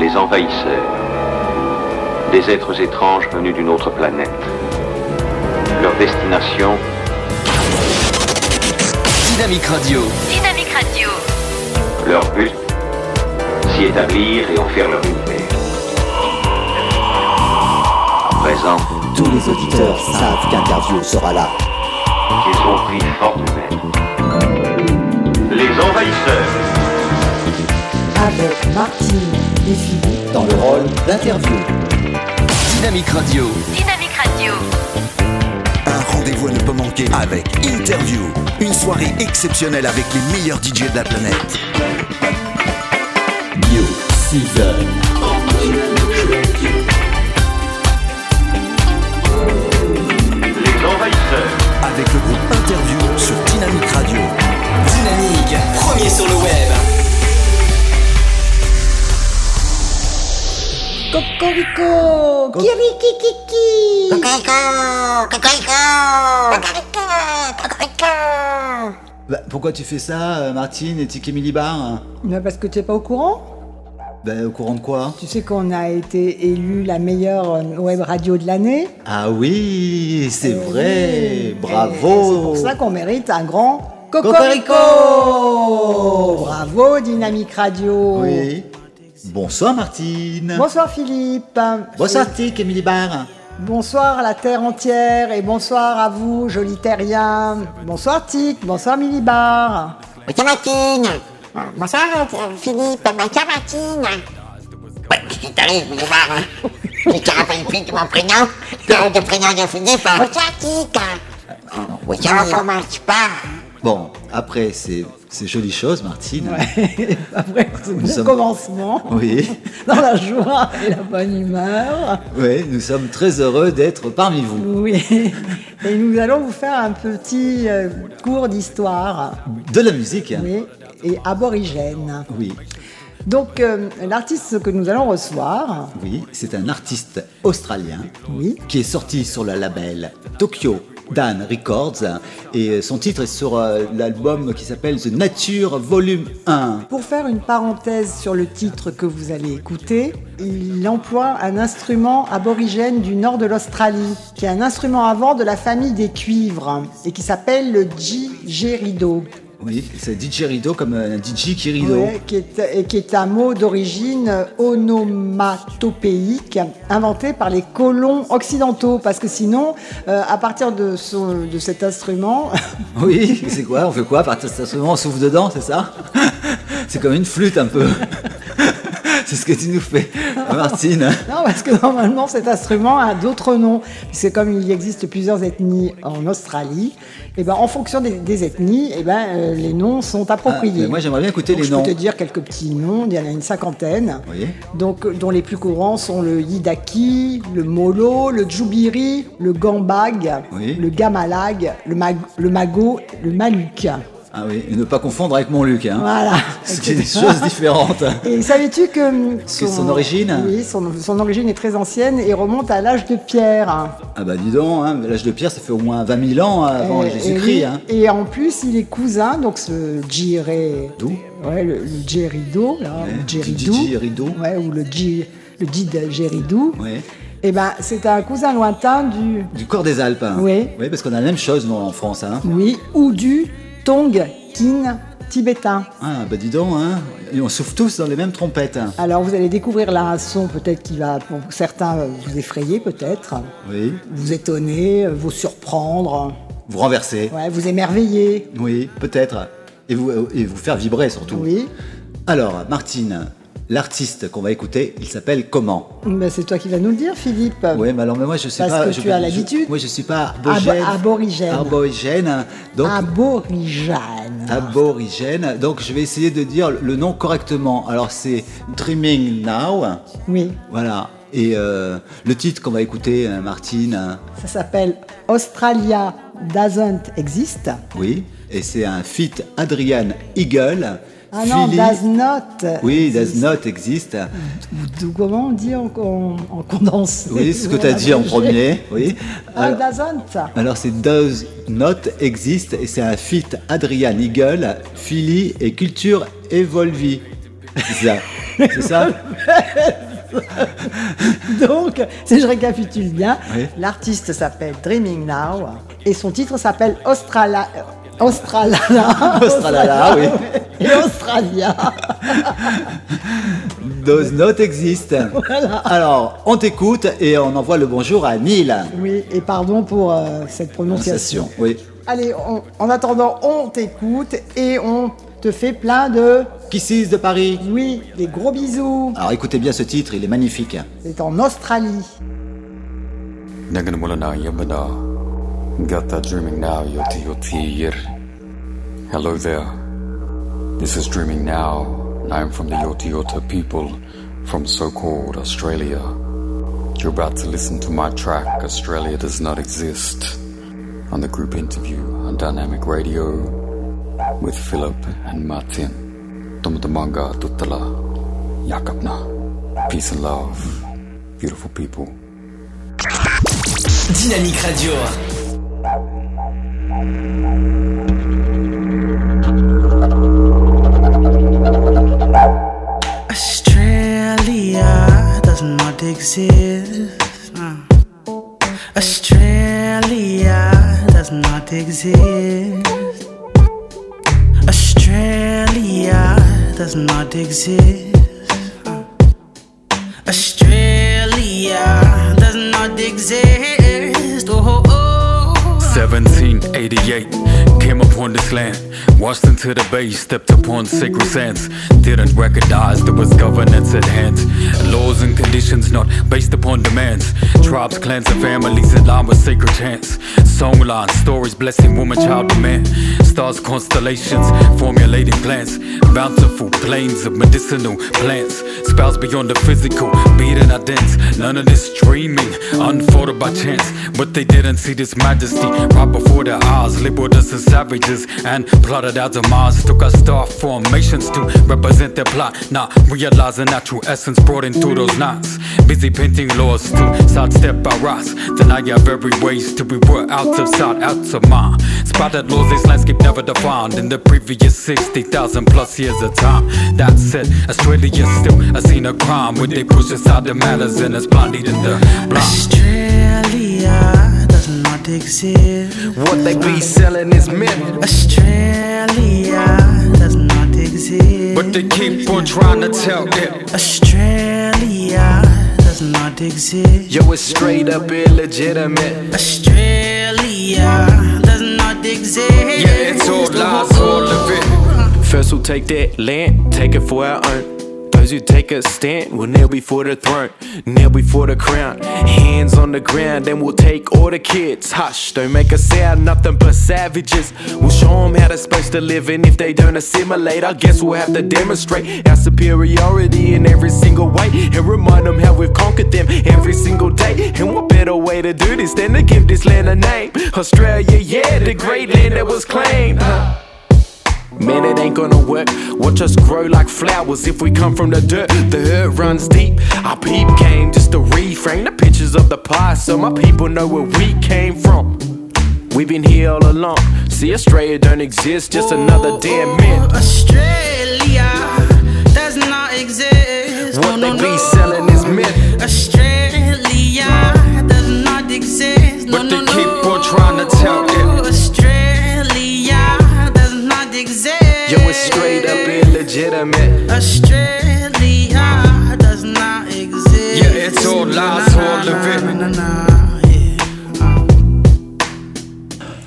Les Envahisseurs. Des êtres étranges venus d'une autre planète. Leur destination... Dynamique Radio. Dynamique Radio. Leur but, s'y établir et en faire leur univers. À présent... Tous les auditeurs savent qu'Interview sera là. Qu'ils ont pris forme humaine. Les Envahisseurs. Avec Martine et Philippe dans le rôle d'Interview. Dynamique Radio. Dynamique Radio. Un rendez-vous à ne pas manquer avec Interview. Une soirée exceptionnelle avec les meilleurs DJ de la planète. New Season. Les Envahisseurs. Avec le groupe Interview sur Dynamique Radio. Dynamique, premier sur le web. Cocorico, kirikikiki. Cocorico, cocorico. Bah, pourquoi tu fais ça, Martine et Tiki Milibar? Bah, parce que t'es pas au courant. Bah, au courant de quoi? Tu sais qu'on a été élu la meilleure web radio de l'année. Ah oui, c'est vrai. Oui. Bravo. Et c'est pour ça qu'on mérite un grand cocorico. Cocorico. Bravo Dynamique Radio. Oui. Bonsoir Martine. Bonsoir Philippe. Bonsoir Tic et Milibar. Bonsoir la terre entière et bonsoir à vous, jolis terriens. Bonsoir Tic, bonsoir Milibar. Bonsoir Martine. Bonsoir Philippe, bonsoir Martine. Ouais, qu'est-ce qui t'arrive, Milibar? Je te rappelle plus de mon prénom, de prénom de Philippe. Bonsoir Tic. Bonsoir, comment tu parles? Bon, après ces jolies choses, Martine. Ouais. Après ce bon commencement. Oui. Dans la joie et la bonne humeur. Oui, nous sommes très heureux d'être parmi vous. Oui. Et nous allons vous faire un petit cours d'histoire. De la musique. Oui. Et aborigène. Oui. Donc, l'artiste que nous allons recevoir... Oui, c'est un artiste australien. Oui. Qui est sorti sur le label Tokyo Dan Records, et son titre est sur l'album qui s'appelle The Nature Volume 1. Pour faire une parenthèse sur le titre que vous allez écouter, il emploie un instrument aborigène du nord de l'Australie, qui est un instrument avant de la famille des cuivres, et qui s'appelle le didgeridoo. Oui, c'est didgeridoo comme un didgeridoo. Ouais, qui est un mot d'origine onomatopéique inventé par les colons occidentaux, parce que sinon, à partir de cet instrument... Oui, c'est quoi? On fait quoi à partir de cet instrument? On souffle dedans, c'est ça? C'est comme une flûte un peu. C'est ce que tu nous fais, Martine. Non, parce que normalement, cet instrument a d'autres noms. Puisque comme il existe plusieurs ethnies en Australie, et ben, en fonction des ethnies, et ben, les noms sont appropriés. Moi, j'aimerais bien écouter donc, les noms. Je peux te dire quelques petits noms. Il y en a une cinquantaine. Oui. Donc, dont les plus courants sont le Yidaki, le Molo, le Djubiri, le Gambag, oui, le Gamalag, le Mago, le Maluk. Ah oui, et ne pas confondre avec Maluk, hein. Voilà. Ce qui est des choses différentes. Et savais-tu que son origine? Oui, son origine est très ancienne et remonte à l'âge de pierre. Ah bah dis donc, hein, l'âge de pierre, ça fait au moins 20 000 ans avant Jésus-Christ. Hein. Et en plus, il est cousin, donc ce djidgeridoo. Ouais, le djidgeridoo, ouais, ou le didgeridoo. Ouais. Eh ben, c'est un cousin lointain du corps des Alpes. Oui. Oui, parce qu'on a la même chose non, en France, hein. Oui, ou du Tong Kin tibétain. Ah bah dis donc, hein, et on souffle tous dans les mêmes trompettes. Alors vous allez découvrir là un son peut-être qui va pour certains vous effrayer peut-être, oui, vous étonner, vous surprendre, vous renverser, ouais, vous émerveiller. Oui, peut-être, et vous faire vibrer surtout. Oui. Alors Martine, l'artiste qu'on va écouter, il s'appelle comment? Ben c'est toi qui vas nous le dire, Philippe. Oui, mais alors mais moi je sais pas. Parce que tu as l'habitude. Moi je suis pas aborigène. Aborigène. Donc aborigène. Aborigène. Donc je vais essayer de dire le nom correctement. Alors c'est Dreaming Now. Oui. Voilà. Et le titre qu'on va écouter, Martine. Ça s'appelle Australia Doesn't Exist. Oui. Et c'est un feat Adrian Eagle. Ah non, does not. Oui, does not exist. Comment on dit en condensé? Oui, ce que tu as dit en premier. Oui. Alors, doesn't. Alors c'est does not exist et c'est un feat Adrian Eagle, Philly et Culture Evolvi. C'est ça. c'est ça. Donc, si je récapitule bien, oui. L'artiste s'appelle Dreaming Now et son titre s'appelle Australa... Australala. Australala, oui. Et Australia. Does not exist. Voilà. Alors, on t'écoute et on envoie le bonjour à Neil. Oui, et pardon pour cette prononciation. Oui. Allez, en attendant, on t'écoute et on te fait plein de... Kisses de Paris. Oui, des gros bisous. Alors, écoutez bien ce titre, il est magnifique. C'est en Australie. Got that dreaming now, Yorta Yorta. Hello there. This is Dreaming Now, and I am from the Yorta Yorta people from so-called Australia. You're about to listen to my track, Australia Does Not Exist, on the group interview on Dynamic Radio with Philippe and Martine. Tomatamanga Tutala Yakapna. Peace and love, beautiful people. Dynamique Radio. Australia does not exist. Australia does not exist. Australia does not exist. Australia does not exist. Oh, oh. 1788, came upon this land, washed into the bay, stepped upon sacred sands, didn't recognize there was governance at hand, laws and conditions not based upon demands, tribes, clans and families in line with sacred chants, songlines, stories blessing woman, child and man, stars, constellations, formulating plans, bountiful plains of medicinal plants, spouts beyond the physical, beating our dance, none of this dreaming, unfolded by chance, but they didn't see this majesty, right before their eyes, labeled us as savages and plotted our demise. Took our star formations to represent their plot, not realizing our true essence brought into those knots. Busy painting laws to sidestep our rights, deny our very ways till we were out of sight, out of mind. Spotted laws this landscape never defined in the previous 60,000 plus years of time. That said, Australia still a scene of crime where they push aside the matters and it's blinded in the blind. Australia does not exist. What they be selling is myth. Australia does not exist. But they keep on trying to tell it. Australia does not exist. Yo, it's straight up illegitimate. Australia does not exist. Yeah, it's all lies, all of it. First we'll take that land, take it for our own. Those who take a stand will kneel before the throne, kneel before the crown, hands on the ground, and we'll take all the kids. Hush, don't make a sound, nothing but savages. We'll show them how they're supposed to live, and if they don't assimilate, I guess we'll have to demonstrate our superiority in every single way, and remind them how we've conquered them every single day. And what better way to do this than to give this land a name? Australia, yeah, the great land that was claimed. Man, it ain't gonna work. Watch us grow like flowers if we come from the dirt. The hurt runs deep. Our peep came just to reframe the pictures of the past, so my people know where we came from. We've been here all along. See, Australia don't exist, just another damn myth. Australia does not exist. What no, they be selling is myth. Australia does not exist. No, but they keep on trying to tell it. Straight up illegitimate. Australia does not exist. Yeah, it's all lies, all of it.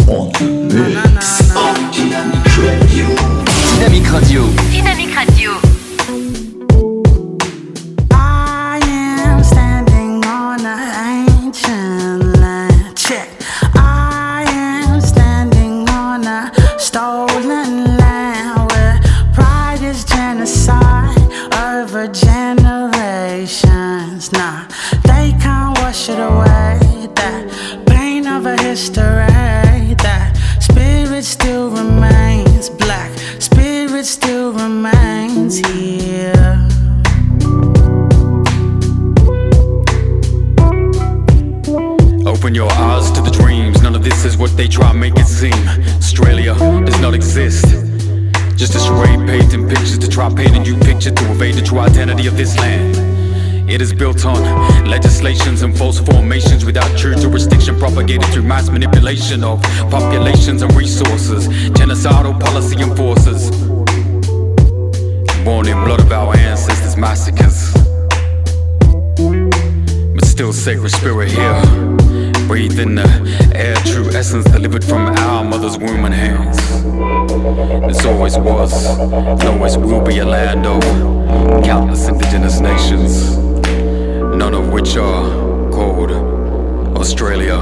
On the mix on Dynamique Radio. Dynamique Radio. Dynamique Radio. They try to make it seem Australia does not exist. Just a charade paved in pictures to try painting you picture to evade the true identity of this land. It is built on legislations and false formations without true jurisdiction, propagated through mass manipulation of populations and resources, genocidal policy enforcers, born in blood of our ancestors' massacres. But still sacred spirit here, breathe in the air, true essence delivered from our mother's womb and hands. This always was and always will be a land of countless indigenous nations, none of which are called Australia.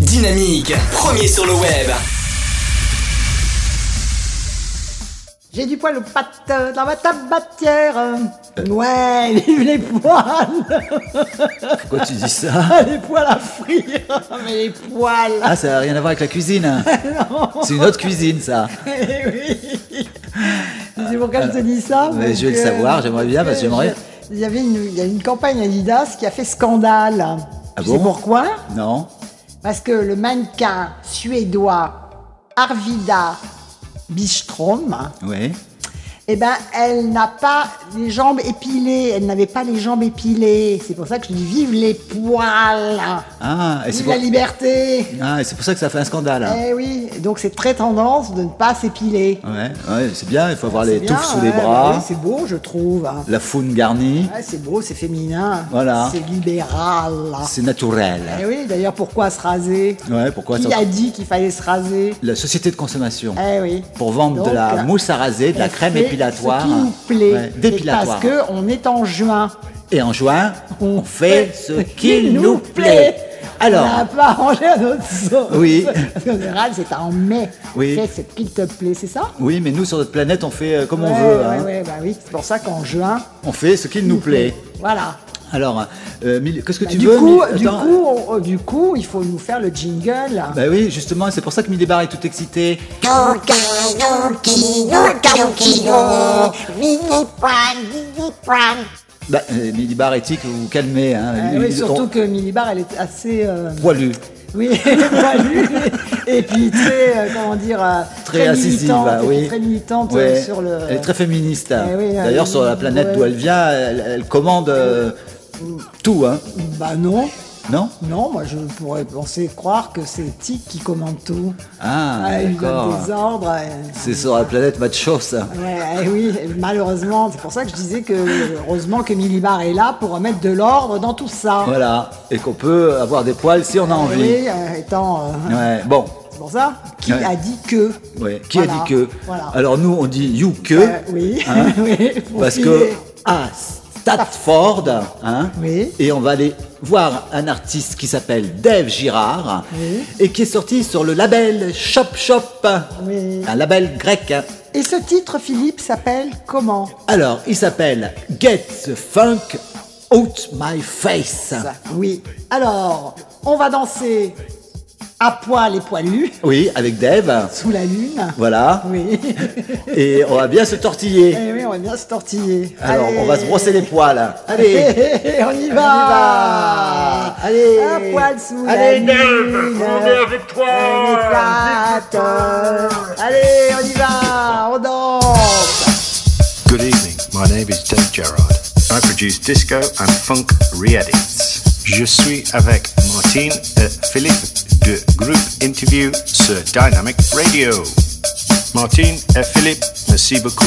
Dynamique, premier sur le web. J'ai du poil aux pattes dans ma tabatière. Ouais, vive les poils. Pourquoi tu dis ça? Les poils à frire. Mais les poils. Ah, ça n'a rien à voir avec la cuisine. Non. C'est une autre cuisine, ça. Oui. C'est pourquoi je te dis ça. Mais je vais le savoir, j'aimerais bien, parce que j'aimerais... Il y a une campagne Adidas qui a fait scandale. Ah tu sais pourquoi? Non. Parce que le mannequin suédois Arvida Byström, ouais. Eh ben, elle n'a pas les jambes épilées. Elle n'avait pas les jambes épilées. C'est pour ça que je dis vive les poils. Ah, et vive la liberté. Ah, et c'est pour ça que ça fait un scandale. Hein. Eh oui, donc c'est très tendance de ne pas s'épiler. Ouais, c'est bien, il faut avoir les touffes sous les bras. Oui, c'est beau, je trouve. La faune garnie. Ouais, c'est beau, c'est féminin. Voilà. C'est libéral. C'est naturel. Eh oui, d'ailleurs, pourquoi se raser? Ouais, pourquoi? Qui a dit qu'il fallait se raser? La société de consommation. Eh oui. Pour vendre donc, de la mousse à raser, de la crème épilée. Ce qui nous plaît, ouais, dépilatoire. Parce qu'on est en juin. Et en juin, on fait ce qui nous plaît. Alors, on n'a pas arrangé à notre sauce. Oui. Parce qu'en général, c'est en mai. Oui. Fais ce qu'il te plaît, c'est ça? Oui, mais nous, sur notre planète, on fait comme on veut. Hein. Ouais, bah oui, c'est pour ça qu'en juin, on fait ce qu'il nous plaît. Voilà. Alors, qu'est-ce que tu veux? Du coup, il faut nous faire le jingle. Bah oui, justement, c'est pour ça que Milébar est tout excité. Bah, Milébar éthique, vous vous calmez. Hein. Oui, surtout que Milébar, elle est assez... poilue. Oui, poilue. Et puis très, très militante, bah, oui. Très militante, ouais. Sur le... Elle est très féministe. Hein. Oui, d'ailleurs, sur la planète, ouais, d'où elle vient, elle commande... tout, hein? Bah non. Non? Non, moi je pourrais penser, croire que c'est Tic qui commande tout. Ah, d'accord. Il donne des ordres. C'est sur la planète macho, ça. Ouais, oui, malheureusement. C'est pour ça que je disais que, heureusement que Milébar est là pour remettre de l'ordre dans tout ça. Voilà. Et qu'on peut avoir des poils si on a envie. Oui, étant... Ouais, bon. C'est pour ça. Qui a dit que? Ouais. Qui a dit que? Voilà. Alors nous, on dit you que. Oui. Hein, oui. Parce que... Ah, Statford, hein, oui. Et on va aller voir un artiste qui s'appelle Dave Gerrard, oui, et qui est sorti sur le label Shop Shop, oui, un label grec. Et ce titre, Philippe, s'appelle comment? Alors, il s'appelle Get the Funk Out My Face. Oui, alors, on va danser à poil et poilu. Oui, avec Dave. Sous la lune. Voilà. Oui. Et on va bien se tortiller. Eh oui, on va bien se tortiller. Alors, allez, on va se brosser les poils. Allez, on y va. Allez. Un poil sous la lune. Allez, Dave, on est avec toi. Allez, on y va. On danse. Good evening. My name is Dave Gerrard. I produce disco and funk re-edits. Je suis avec Martine et Philippe de Group Interview sur Dynamique Radio. Martine et Philippe, merci beaucoup.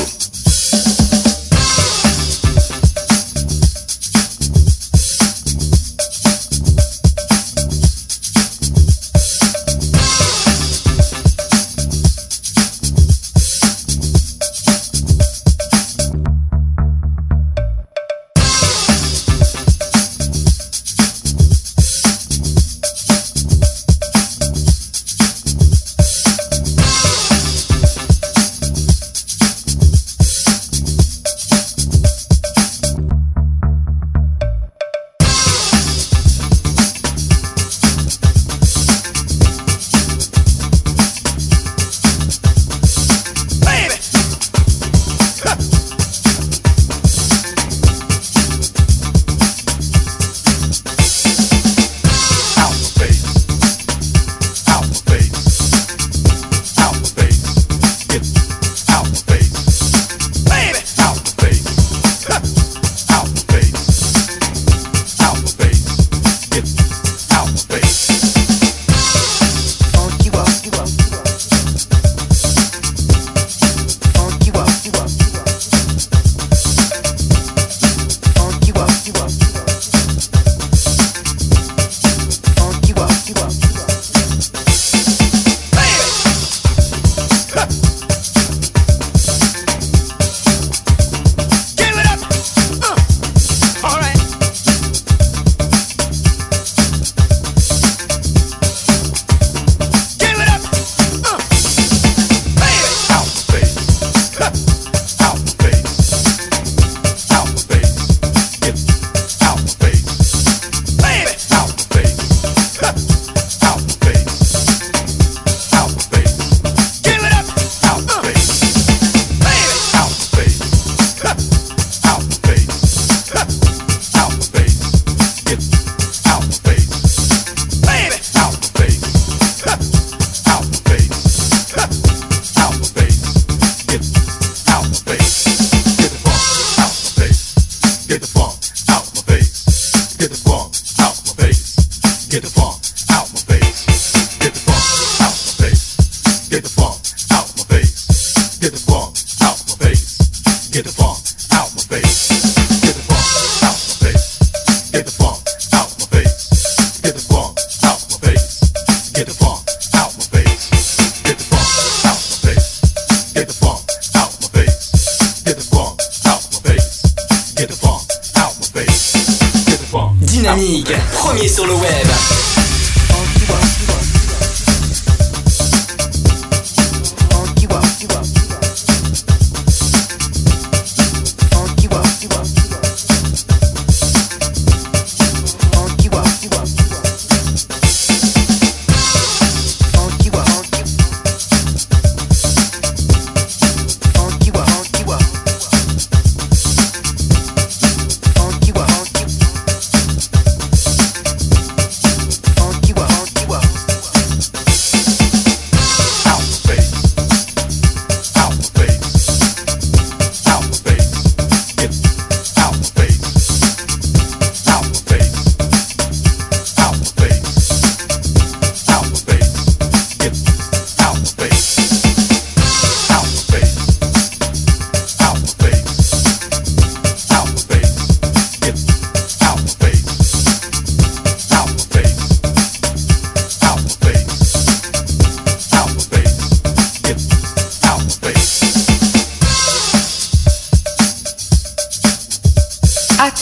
Dynamique, premier sur le web.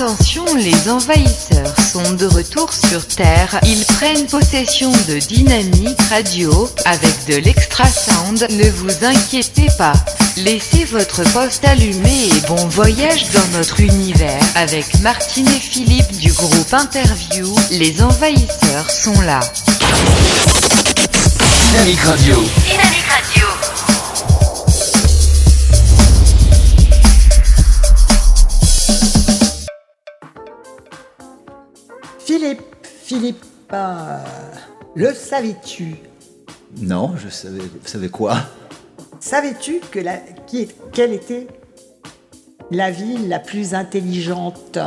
Attention, les envahisseurs sont de retour sur Terre. Ils prennent possession de Dynamique Radio avec de l'extra sound. Ne vous inquiétez pas. Laissez votre poste allumé et bon voyage dans notre univers. Avec Martine et Philippe du groupe Interview, les envahisseurs sont là. Dynamique Radio. Dynamique Radio. Philippe, le savais-tu ? Non, je savais quoi ? Savais-tu que quelle était la ville la plus intelligente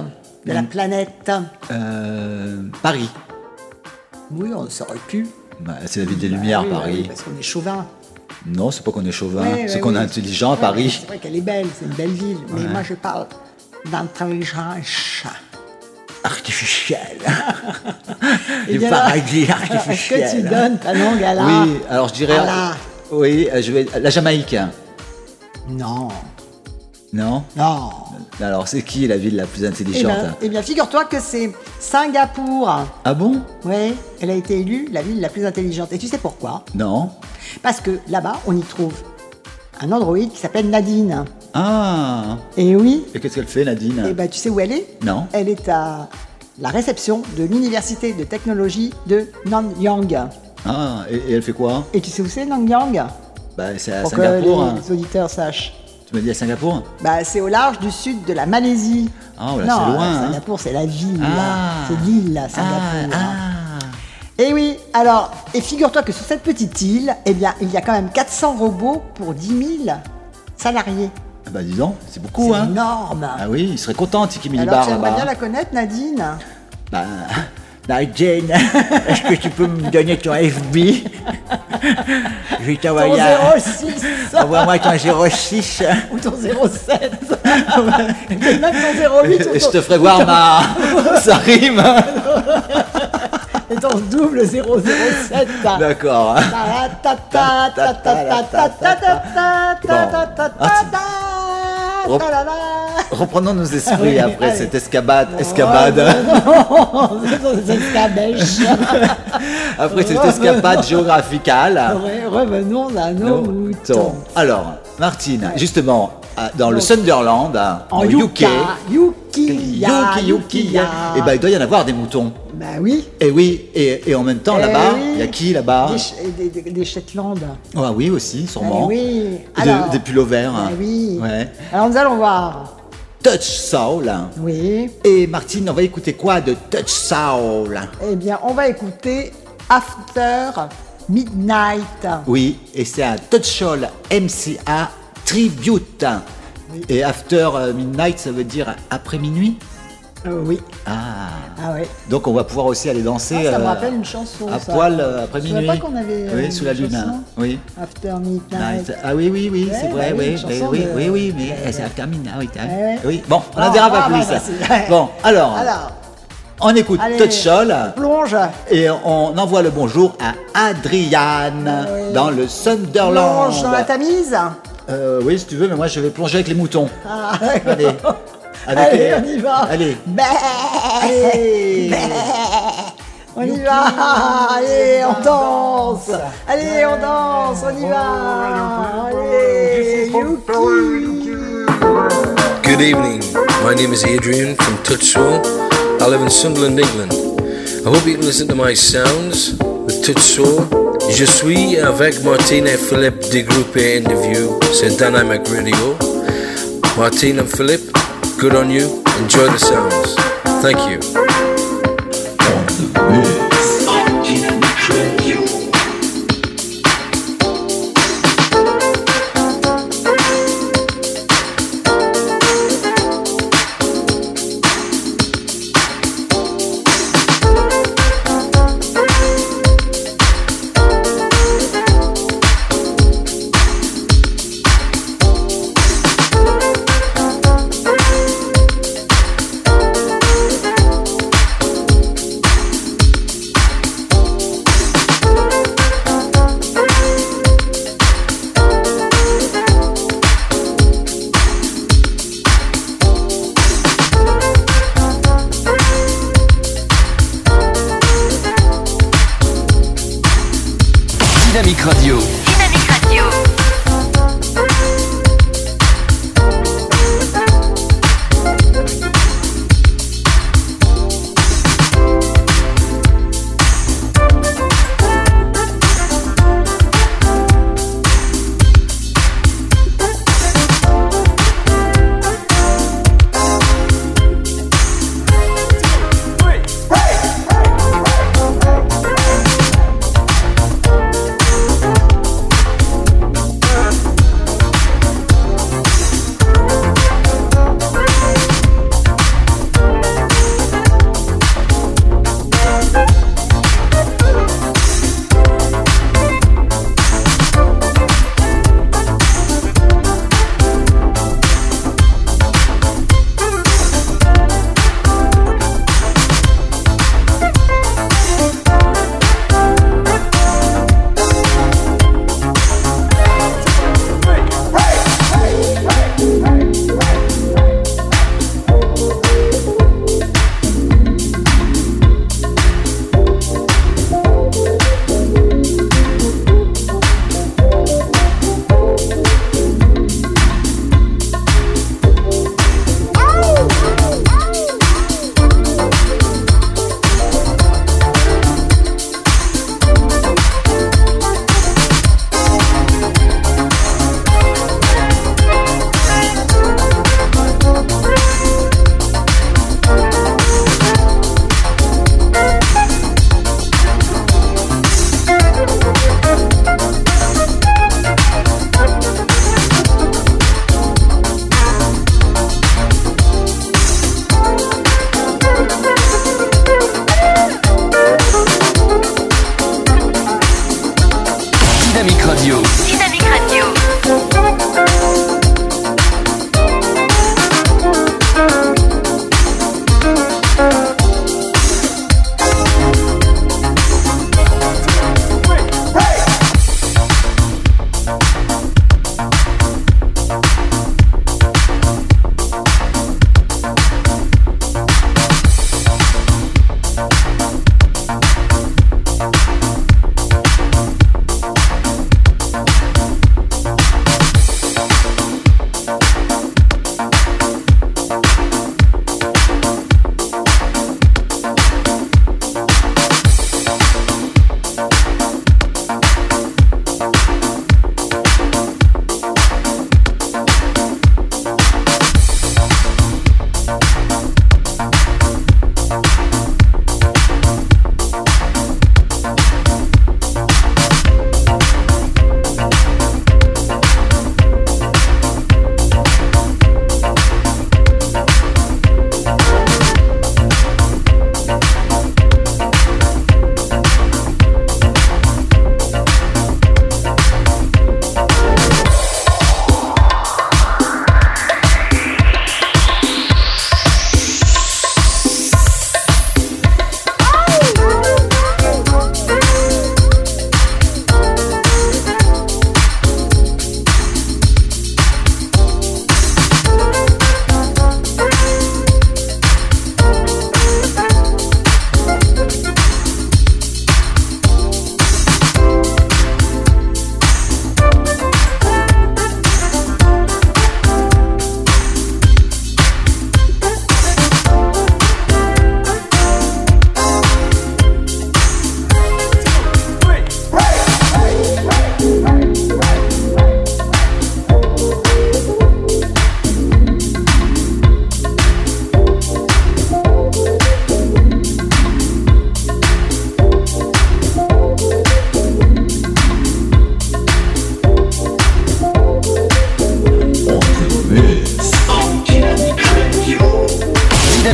de la planète ? Paris. Oui, on ne saurait plus. Bah, c'est la ville des Lumières, oui, Paris. Oui, parce qu'on est chauvin. Non, c'est pas qu'on est chauvin, ouais, c'est qu'on est intelligent à Paris. C'est vrai qu'elle est belle, c'est une belle ville, mais moi je parle d'intelligence artificielle. Du paradis artificiel. Est-ce que tu donnes ta langue à la... Oui, alors je dirais... Oui, je vais... La Jamaïque. Non. Non ? Non. Alors, c'est qui la ville la plus intelligente ? Eh bien, figure-toi que c'est Singapour. Ah bon ? Oui, elle a été élue la ville la plus intelligente. Et tu sais pourquoi ? Non. Parce que là-bas, on y trouve un androïde qui s'appelle Nadine. Ah. Et oui. Et qu'est-ce qu'elle fait, Nadine ? Eh bien, tu sais où elle est ? Non. Elle est à la réception de l'université de technologie de Nanyang. Ah, et elle fait quoi ? Et tu sais où c'est, Nanyang ? Bah, c'est à Singapour. Pour que les auditeurs sachent. Tu m'as dit à Singapour ? Bah, c'est au large du sud de la Malaisie. Ah, là, c'est loin. Non, Singapour, c'est la ville. Ah. C'est l'île, là, Singapour. Ah. Et oui, alors, et figure-toi que sur cette petite île, eh bien, il y a quand même 400 robots pour 10 000 salariés. Ah bah dis donc, c'est beaucoup, hein. C'est énorme. Ah oui, il serait content, Tiki Minibar, là-bas. Alors, tu aimerais bien la connaître, Nadine ? Bah... Nadine, est-ce que tu peux me donner ton FB ? Je vais t'envoyer... Ton 06 à... Envoie-moi ton 06. Ou ton 07. Même ton 08. Je te ferai voir ma... Ça rime. Et ton double 007. D'accord. Bon. Reprenons nos esprits après cette escabade. Après cette escapade géographicale. Revenons à nos moutons. Alors, Martine, justement, dans le Sunderland, en UK. Yukiya. Et ben, il doit y en avoir des moutons. Bah oui. Et oui, et en même temps, là-bas, il y a qui là-bas ? Des Shetland. Ah oui, aussi, sûrement. Oui. Alors, des pullovers. Ah oui. Ouais. Alors, nous allons voir Touchsoul. Oui. Et Martine, on va écouter quoi de Touchsoul ? Eh bien, on va écouter After Midnight. Oui, et c'est un Touchsoul MCA Tribute. Oui. Et After Midnight, ça veut dire après minuit ? Oui. Ah oui. Donc on va pouvoir aussi aller danser. Ça me rappelle une chanson. À ça. Poil après minuit. Je ne savais pas qu'on avait. Oui, sous la lune. Oui. After Midnight. Ah oui, ouais, c'est vrai. Oui, mais c'est After Midnight. Oui. Bon, on n'en dira pas plus. Bon, alors. On écoute Touchsoul. Plonge. Et on envoie le bonjour à Adrian dans le Sunderland. Plonge dans la Tamise. Oui, si tu veux, mais moi je vais plonger avec les moutons. Allez. Allez, on y va. Allez. Allez. On y va. Allez, on danse. Allez, on danse. On y va. Allez, Yuki. Good evening. My name is Adrian from Touchsoul. I live in Sunderland, England. I hope you can listen to my sounds with Touchsoul. Je suis avec Martine et Philippe du groupe Interview. C'est Dynamique Radio. Martine and Philippe, good on you. Enjoy the sounds. Thank you.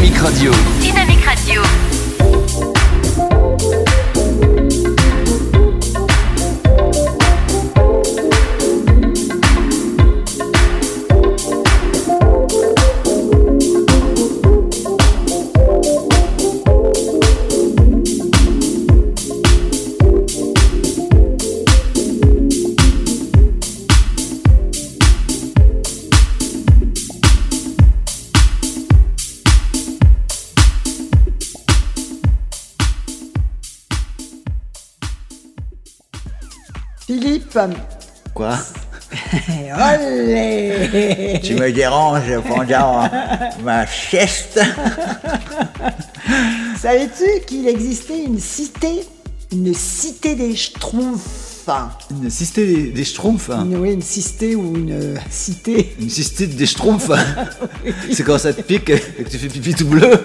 Dynamique Radio. Dynamique Radio. Philippe. Quoi? Olé! Tu me déranges pendant ma sieste. Savais-tu qu'il existait une cité des Schtroumpfs? Une cité des Schtroumpfs? Oui, une cité ou une cité. Une cité des Schtroumpfs. Oui. C'est quand ça te pique et que tu fais pipi tout bleu.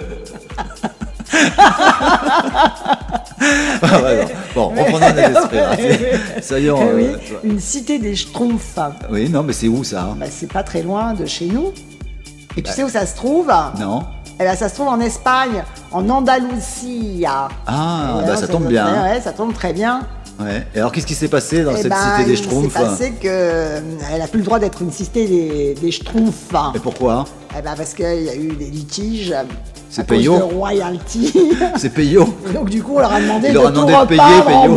Ah ouais, bon, reprenons nos esprits. Soyons. Oui, une cité des Schtroumpfs. Oui, non, mais c'est où ça hein? Bah, c'est pas très loin de chez nous. Et bah, tu sais où ça se trouve? Non. Eh bien, ça se trouve en Espagne, en Andalousie. Ah, bah, alors, ça tombe bien. Hein. Ouais, ça tombe très bien. Ouais. Et alors, qu'est-ce qui s'est passé dans cette cité des Schtroumpfs? Il s'est passé qu'elle n'a plus le droit d'être une cité des Schtroumpfs. Et pourquoi? Eh bien, parce qu'il y a eu des litiges. C'est payant. C'est payant. Donc du coup, on leur a demandé de tout repeindre en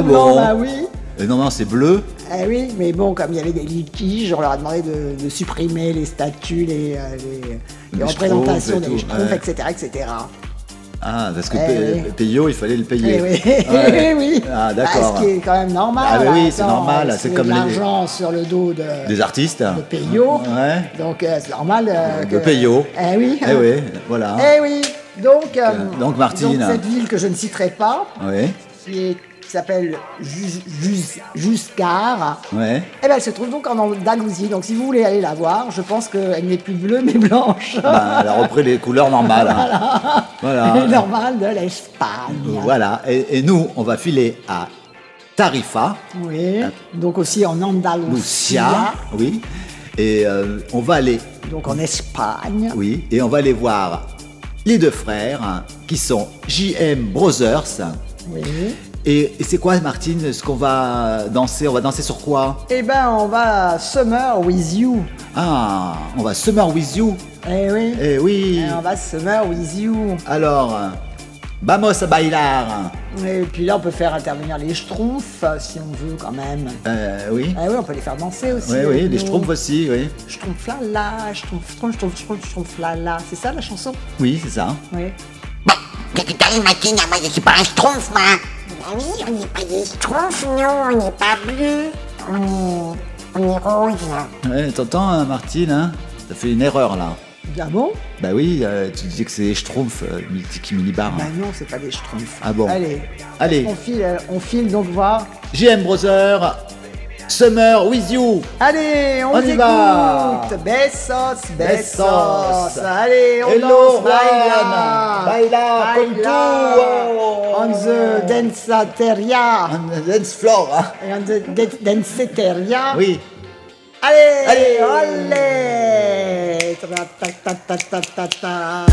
blanc. Bah oui. Non, c'est bleu. Eh oui, mais bon, comme il y avait des litiges, on leur a demandé de supprimer les statues, les représentations des Schtroumpfs, ouais. etc., etc. Ah, parce que Payot, il fallait le payer. Oui. Ah, d'accord. Ce qui est quand même normal. Ah, bah oui, c'est normal. C'est comme l'argent sur le dos des artistes. De Payot. Ouais. Donc, c'est normal. De Payot. Eh oui, voilà. Eh oui. Donc Martine. Donc, cette ville que je ne citerai pas, qui s'appelle Juscar. Ouais. Eh bien, elle se trouve donc en Andalousie. Donc, si vous voulez aller la voir, je pense qu'elle n'est plus bleue, mais blanche. Bah, elle a repris les couleurs normales. Hein. Voilà. Normales de l'Espagne. Voilà. Et nous, on va filer à Tarifa. Oui. Donc, aussi en Andalousie. Oui. Et on va aller... Donc, en Espagne. Oui. Et on va aller voir les deux frères, qui sont JM Brothers. Oui. Et c'est quoi, Martine, ce qu'on va danser? On va danser sur quoi? Eh ben, on va Summer With You. Ah, on va Summer With You. Eh oui. On va Summer With You. Alors, vamos a bailar. Et puis là, on peut faire intervenir les Schtroumpfs, si on veut, quand même. Oui. Ah oui, on peut les faire danser aussi. Oui, les Schtroumpfs aussi, oui. Schtroumpf la la, Schtroumpf la la. C'est ça, la chanson? Oui, c'est ça. Oui. Bah, qu'est-ce qui t'arrive, Martine? Moi, je suis pas un Schtroumpf, moi. Ah oui, on n'est pas des Schtroumpfs, non, on n'est pas bleu, on est rose. Ouais, t'entends, hein, Martine, hein? T'as fait une erreur, là. Ah bon? Bah oui, tu disais que c'est des Schtroumpfs, qui minibar. Bah non, c'est pas des Schtroumpfs. Ah bon? Allez. On file donc voir. JM Brothers, Summer With You. Allez, on y va. Besos. Allez, on danse. Baila. Baila. On the danceteria. On the dance floor. On the danceteria. Oui. Allez. Ta.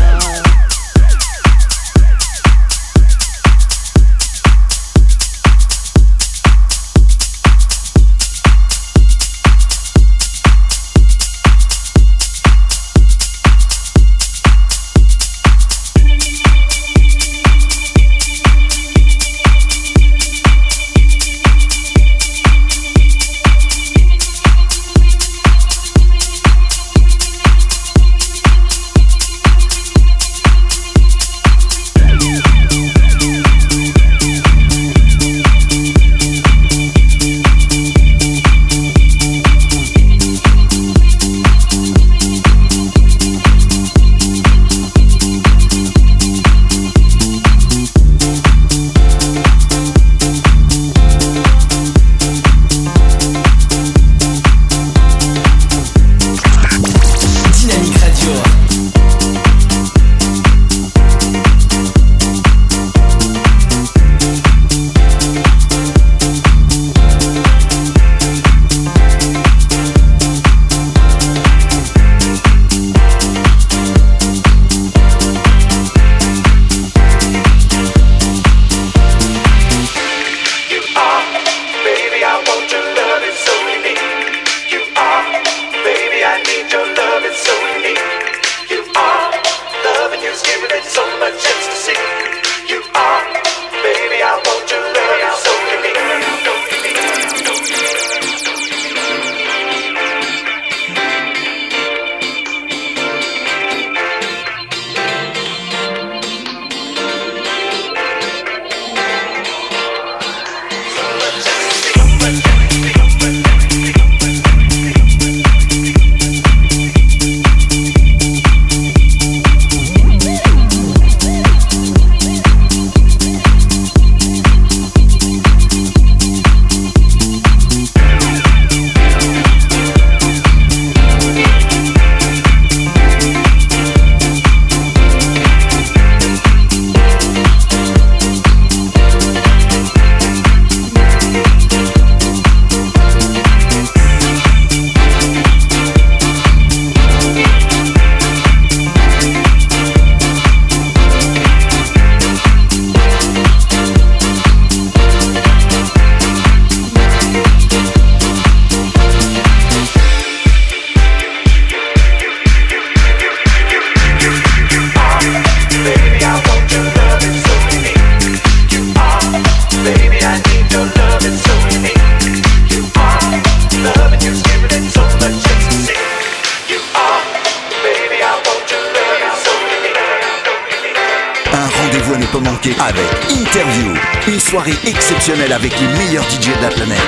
marquer avec Interview. Une soirée exceptionnelle avec les meilleurs DJ de la planète.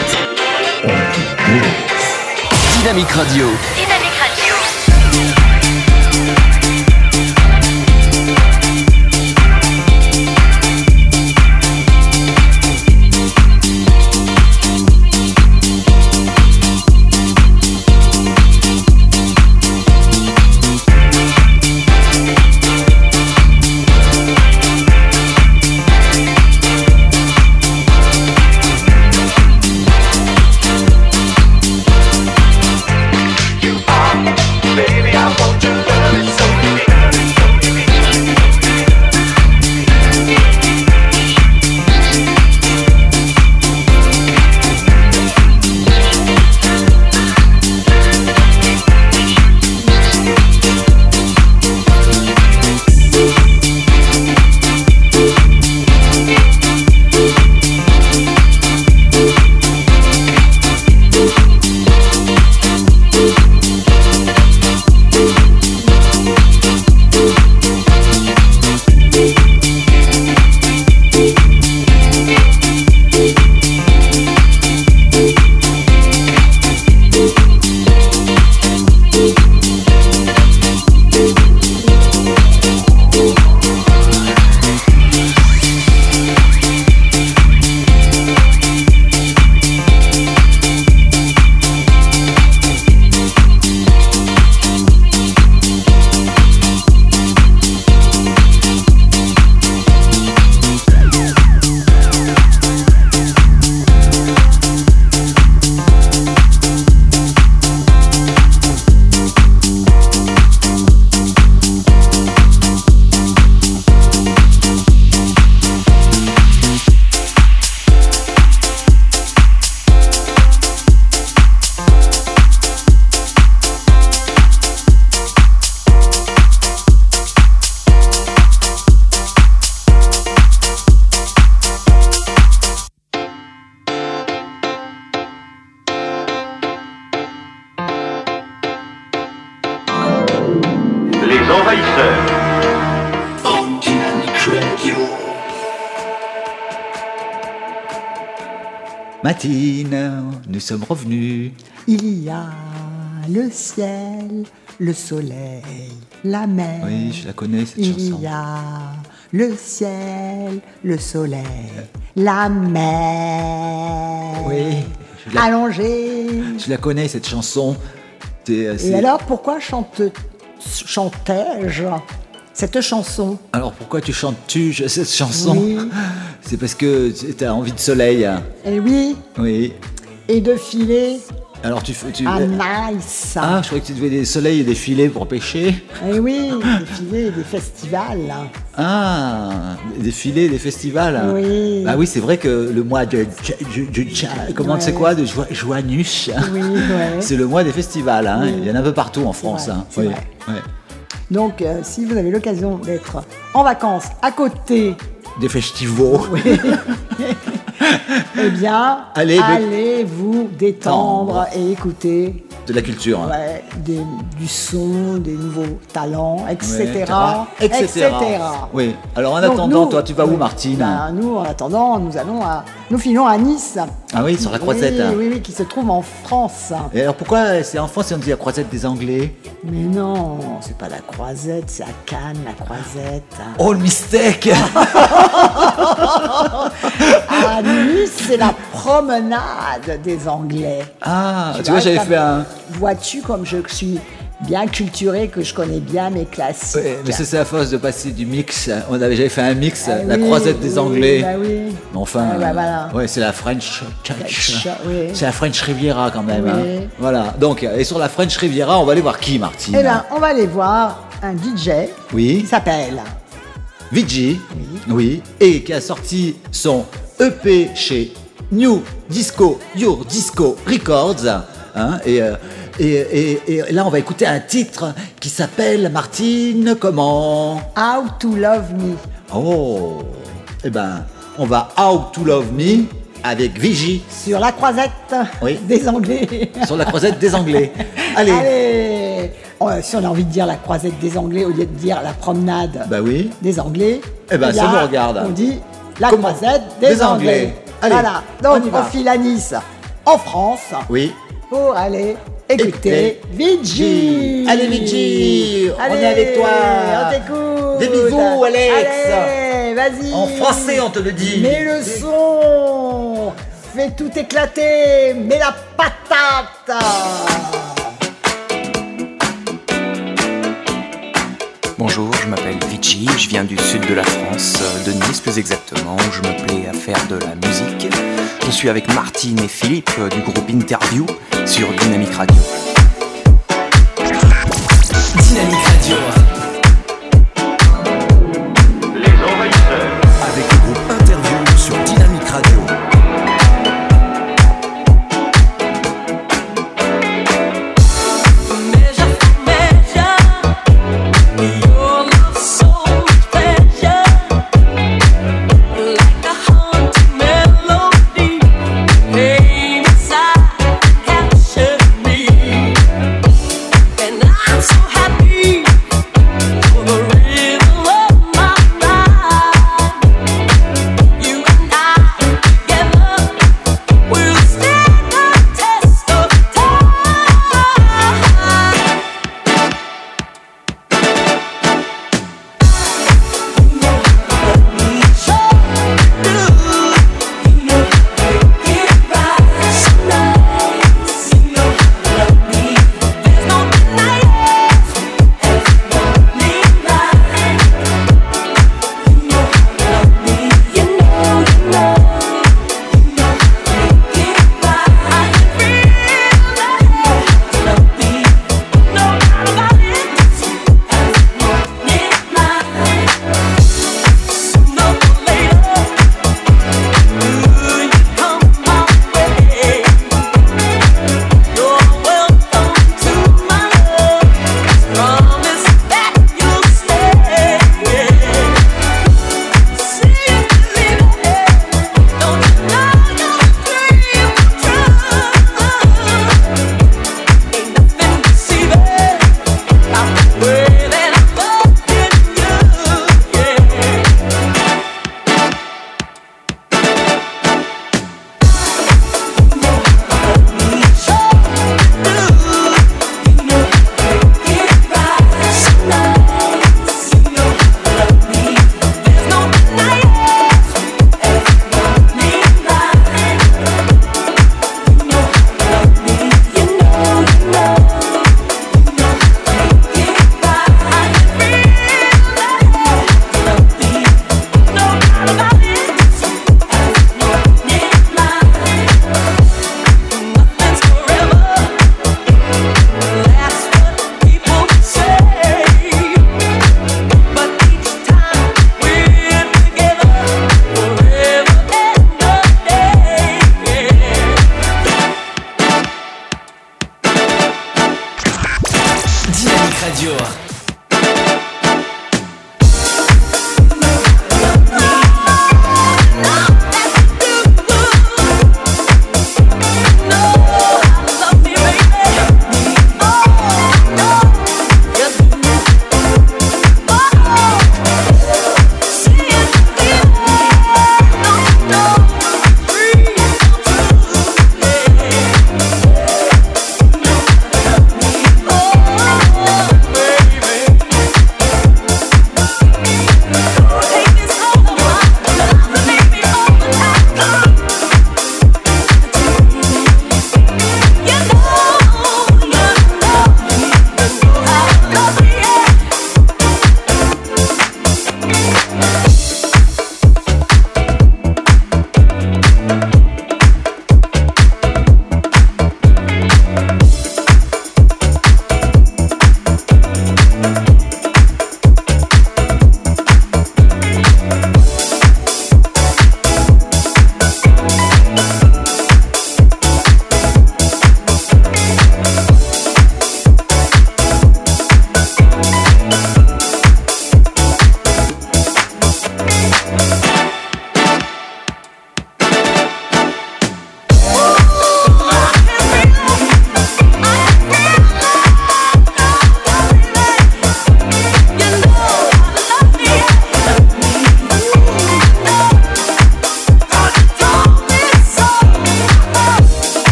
Dynamique Radio. Martine, nous sommes revenus. Il y a le ciel, le soleil, la mer. Oui, je la connais cette chanson. Il y a le ciel, le soleil, la mer. Oui, allongée. Je la connais cette chanson. Et alors pourquoi chantais-je cette chanson? Alors pourquoi tu chantes-tu cette chanson? Oui. C'est parce que tu as envie de soleil. Eh oui. Oui. Et de filets. Alors ah, nice. Ah, je croyais que tu devais des soleils et des filets pour pêcher. Eh oui, des filets et des festivals. Ah, des filets et des festivals. Oui. Bah oui, c'est vrai que le mois comment c'est quoi, de Joanus. Oui, ouais. C'est le mois des festivals. Hein. Oui. Il y en a un peu partout en France. C'est vrai, hein. C'est vrai. Donc, si vous avez l'occasion d'être en vacances à côté des festivals, oui. Eh bien, allez vous détendre et écouter de la culture, hein. Ouais, du son, des nouveaux talents, etc. Ouais, etc. Oui. Alors en attendant, toi, tu vas où, Martine? Ben, nous, en attendant, nous filons à Nice. Ah oui, sur la Croisette. Oui, hein. oui, qui se trouve en France. Et alors pourquoi c'est en France si on dit la Croisette des Anglais? Mais non, c'est pas la Croisette, c'est à Cannes, la Croisette. Oh, le mistake. À Nice, c'est la promenade des Anglais. Ah, tu vois, j'avais fait un... Vois-tu comme je suis bien culturée, que je connais bien mes classiques. Oui, mais c'est à force de passer du mix. J'avais fait un mix, la Croisette des Anglais. Bah oui. Mais enfin, voilà. Ouais, c'est la French Touch. Oui. C'est la French Riviera quand même. Oui. Hein. Voilà. Donc, et sur la French Riviera, on va aller voir qui, Martine? Eh bien, on va aller voir un DJ qui s'appelle Vici, et qui a sorti son EP chez New Disco Your Disco Records. Hein, et là, on va écouter un titre qui s'appelle, Martine, comment? How to Love Me. Oh, eh ben, on va How to Love Me avec Vici. Sur la croisette des Anglais. Sur la croisette des Anglais. Allez. Allez. Si on a envie de dire la croisette des Anglais au lieu de dire la promenade des Anglais, eh ben, ça nous regarde. On dit la croisette des Anglais. Allez. Voilà. Donc on file à Nice, en France, pour aller écouter Vici. Allez Vici, on est avec toi. On t'écoute. Des bisous Alex. Allez, vas-y. En français on te le dit. Mets le son. Fais tout éclater. Mets la patate. Bonjour, je m'appelle Vici, je viens du sud de la France, de Nice plus exactement, où je me plais à faire de la musique. Je suis avec Martine et Philippe du groupe Interview sur Dynamique Radio. Dynamique Radio. Les Envahisseurs. Avec le groupe Interview sur Dynamique Radio.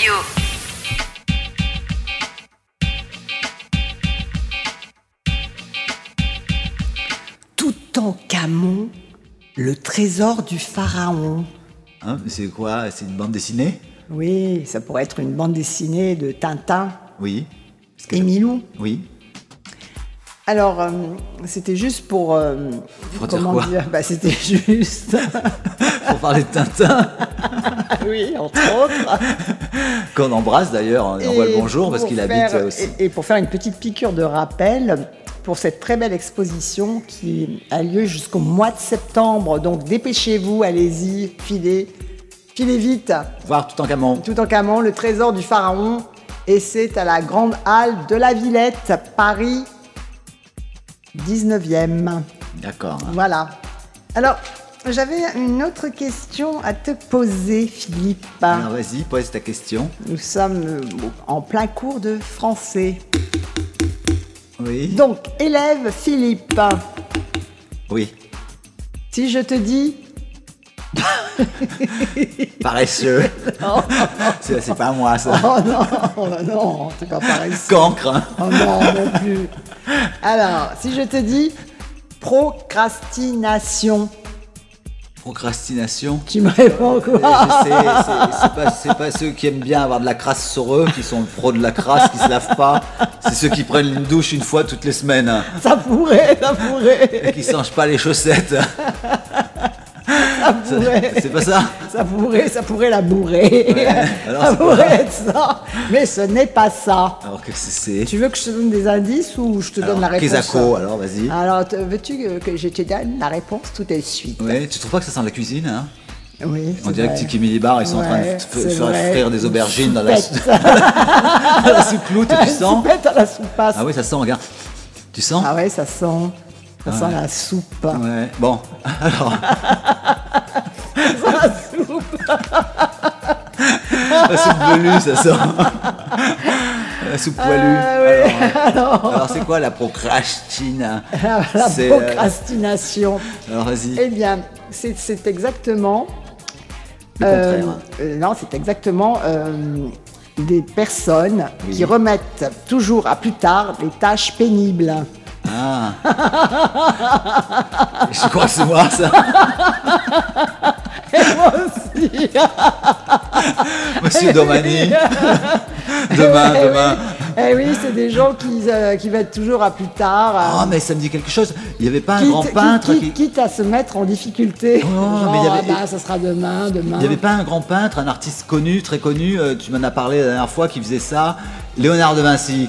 Radio. Tout en Camon, le trésor du pharaon. Hein, c'est quoi? C'est une bande dessinée? Oui, ça pourrait être une bande dessinée de Tintin. Oui. Et Milou. Oui. Alors, c'était juste pour... comment dire? Bah, c'était juste... pour parler de Tintin. Oui, entre autres. Qu'on embrasse d'ailleurs, on envoie le bonjour parce qu'il habite aussi. Et pour faire une petite piqûre de rappel... pour cette très belle exposition qui a lieu jusqu'au mois de septembre. Donc dépêchez-vous, allez-y, filez vite. Voir Tout en Camon. Tout en Camon, le trésor du pharaon. Et c'est à la Grande Halle de la Villette, Paris 19e. D'accord. Hein. Voilà. Alors, j'avais une autre question à te poser, Philippe. Alors vas-y, pose ta question. Nous sommes en plein cours de français. Oui. Donc, élève Philippe. Oui. Si je te dis... paresseux. Non. C'est pas moi, ça. Oh non, c'est pas paresseux. Cancre. Oh non, non plus. Alors, si je te dis procrastination. Procrastination. Tu me réponds quoi? Je sais, c'est pas ceux qui aiment bien avoir de la crasse sur eux, qui sont pros de la crasse, qui se lavent pas. C'est ceux qui prennent une douche une fois toutes les semaines. Ça pourrait. Et qui changent pas les chaussettes. Ça pourrait. C'est pas ça? Ça pourrait la bourrer. Ouais. Alors, ça pourrait être ça. Mais ce n'est pas ça. Alors que c'est... Tu veux que je te donne des indices ou je te donne la réponse? Kézako, alors vas-y. Alors veux-tu que je te donne la réponse tout de suite? Oui, tu trouves pas que ça sent la cuisine, hein? Oui. On dirait que Tiki Milibar, ils sont en train de faire frire des aubergines dans la soucloute, tu sens? Une soupette à la soupasse. Ah oui, ça sent, regarde. Tu sens? Ah ouais, ça sent. Ça sent la soupe. Ouais, bon, alors... ça sent la soupe. La soupe velue, ça sent. La soupe poilue. Oui. Alors, c'est quoi la procrastination? La procrastination. Alors, vas-y. Eh bien, c'est exactement... le contraire. Non, c'est exactement... des personnes qui remettent toujours à plus tard des tâches pénibles. Ah. Je crois que c'est moi, ça. Et moi aussi. Monsieur Domani. Demain. Eh oui, c'est des gens qui mettent toujours à plus tard. Ah, mais ça me dit quelque chose. Il n'y avait pas un grand peintre Quitte à se mettre en difficulté. Non, mais il y avait... ça sera demain. Il n'y avait pas un grand peintre, un artiste connu, très connu, tu m'en as parlé la dernière fois, qui faisait ça. Léonard de Vinci.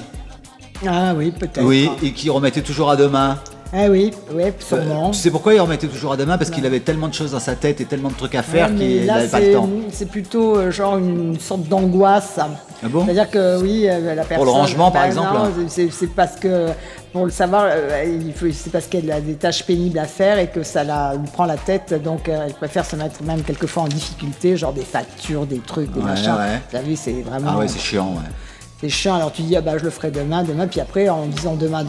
Ah oui, peut-être. Oui, et qui remettait toujours à demain. Ah oui, absolument. Tu sais pourquoi il remettait toujours à demain? Parce qu'il avait tellement de choses dans sa tête et tellement de trucs à faire qu'il n'avait pas le temps. C'est plutôt genre une sorte d'angoisse. Ah bon? C'est-à-dire que oui, la personne... Pour le rangement, par exemple? Non, c'est parce que, pour le savoir, c'est parce qu'elle a des tâches pénibles à faire et que ça lui prend la tête. Donc, elle préfère se mettre même quelquefois en difficulté, genre des factures, des trucs, des machins. Ouais. T'as vu, c'est vraiment... Ah ouais, c'est chiant, ouais. C'est chiant, alors tu dis je le ferai demain, puis après en disant demain,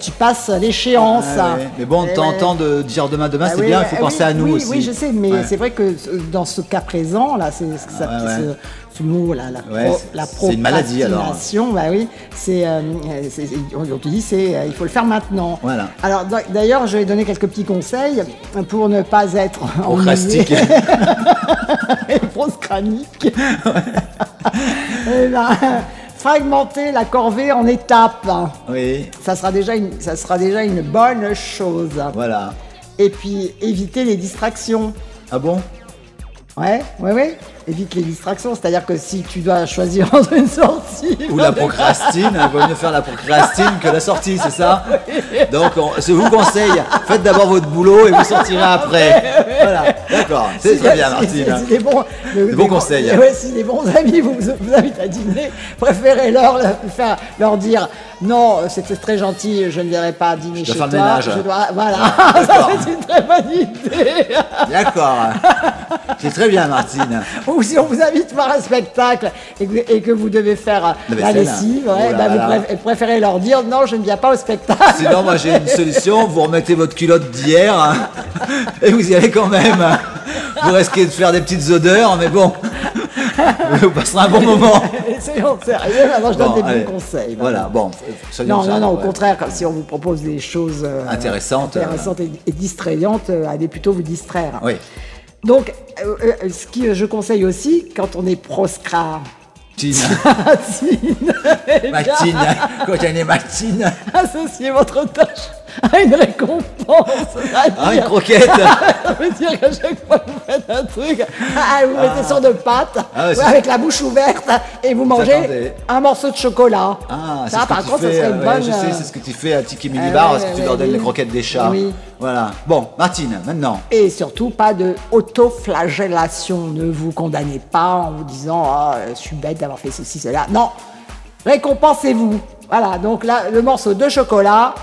tu passes l'échéance. Ah, ouais. Mais bon, de temps en temps de dire demain, c'est bien, il faut penser à nous aussi. Oui, je sais, mais c'est vrai que dans ce cas présent, là, ce mot, la procrastination, c'est une maladie, alors. On te dit, il faut le faire maintenant. Voilà. Alors d'ailleurs, je vais donner quelques petits conseils pour ne pas être procrastique et proscranique. Ouais. Fragmenter la corvée en étapes. Oui. Ça sera déjà une bonne chose. Voilà. Et puis, éviter les distractions. Ah bon? Ouais. Évite les distractions. C'est-à-dire que si tu dois choisir entre une sortie... Ou la procrastine. Il vaut mieux faire la procrastine que la sortie, c'est ça? Donc, je vous conseille, faites d'abord votre boulot et vous sortirez après. Voilà, d'accord. C'est très bien, Martine. C'est des bons conseils. Oui, si des bons amis vous invitent à dîner, préférez-leur leur dire... Non, c'était très gentil, je ne viendrai pas dîner chez toi. Je dois faire le ménage. Voilà, ça c'est une très bonne idée. D'accord. C'est très bien, Martine. Ou si on vous invite par un spectacle et que vous devez faire la lessive, vous préférez leur dire non, je ne viens pas au spectacle. Sinon, moi j'ai une solution, vous remettez votre culotte d'hier et vous y allez quand même. Vous risquez de faire des petites odeurs, mais bon... On passera un bon moment. Soyons sérieux, maintenant je donne des bons conseils. Voilà, bon. Non, au contraire, si on vous propose des choses intéressantes et distrayantes, allez plutôt vous distraire. Oui. Donc, ce que je conseille aussi, quand on est proscra, Martine, associez votre tâche à une récompense. À une croquette. Ça veut dire qu'à chaque fois que vous faites un truc, vous mettez sur deux pattes, avec la bouche ouverte, et vous mangez un morceau de chocolat. Ah, ça, par contre, ça serait une bonne... Je sais, c'est ce que tu fais à Tiki Mini Bar, parce que tu leur donnes les croquettes des chats. Oui. Voilà. Bon, Martine, maintenant. Et surtout, pas de autoflagellation. Ne vous condamnez pas en vous disant « Ah, je suis bête d'avoir fait ceci, cela. » Non. Récompensez-vous. Voilà. Donc là, le morceau de chocolat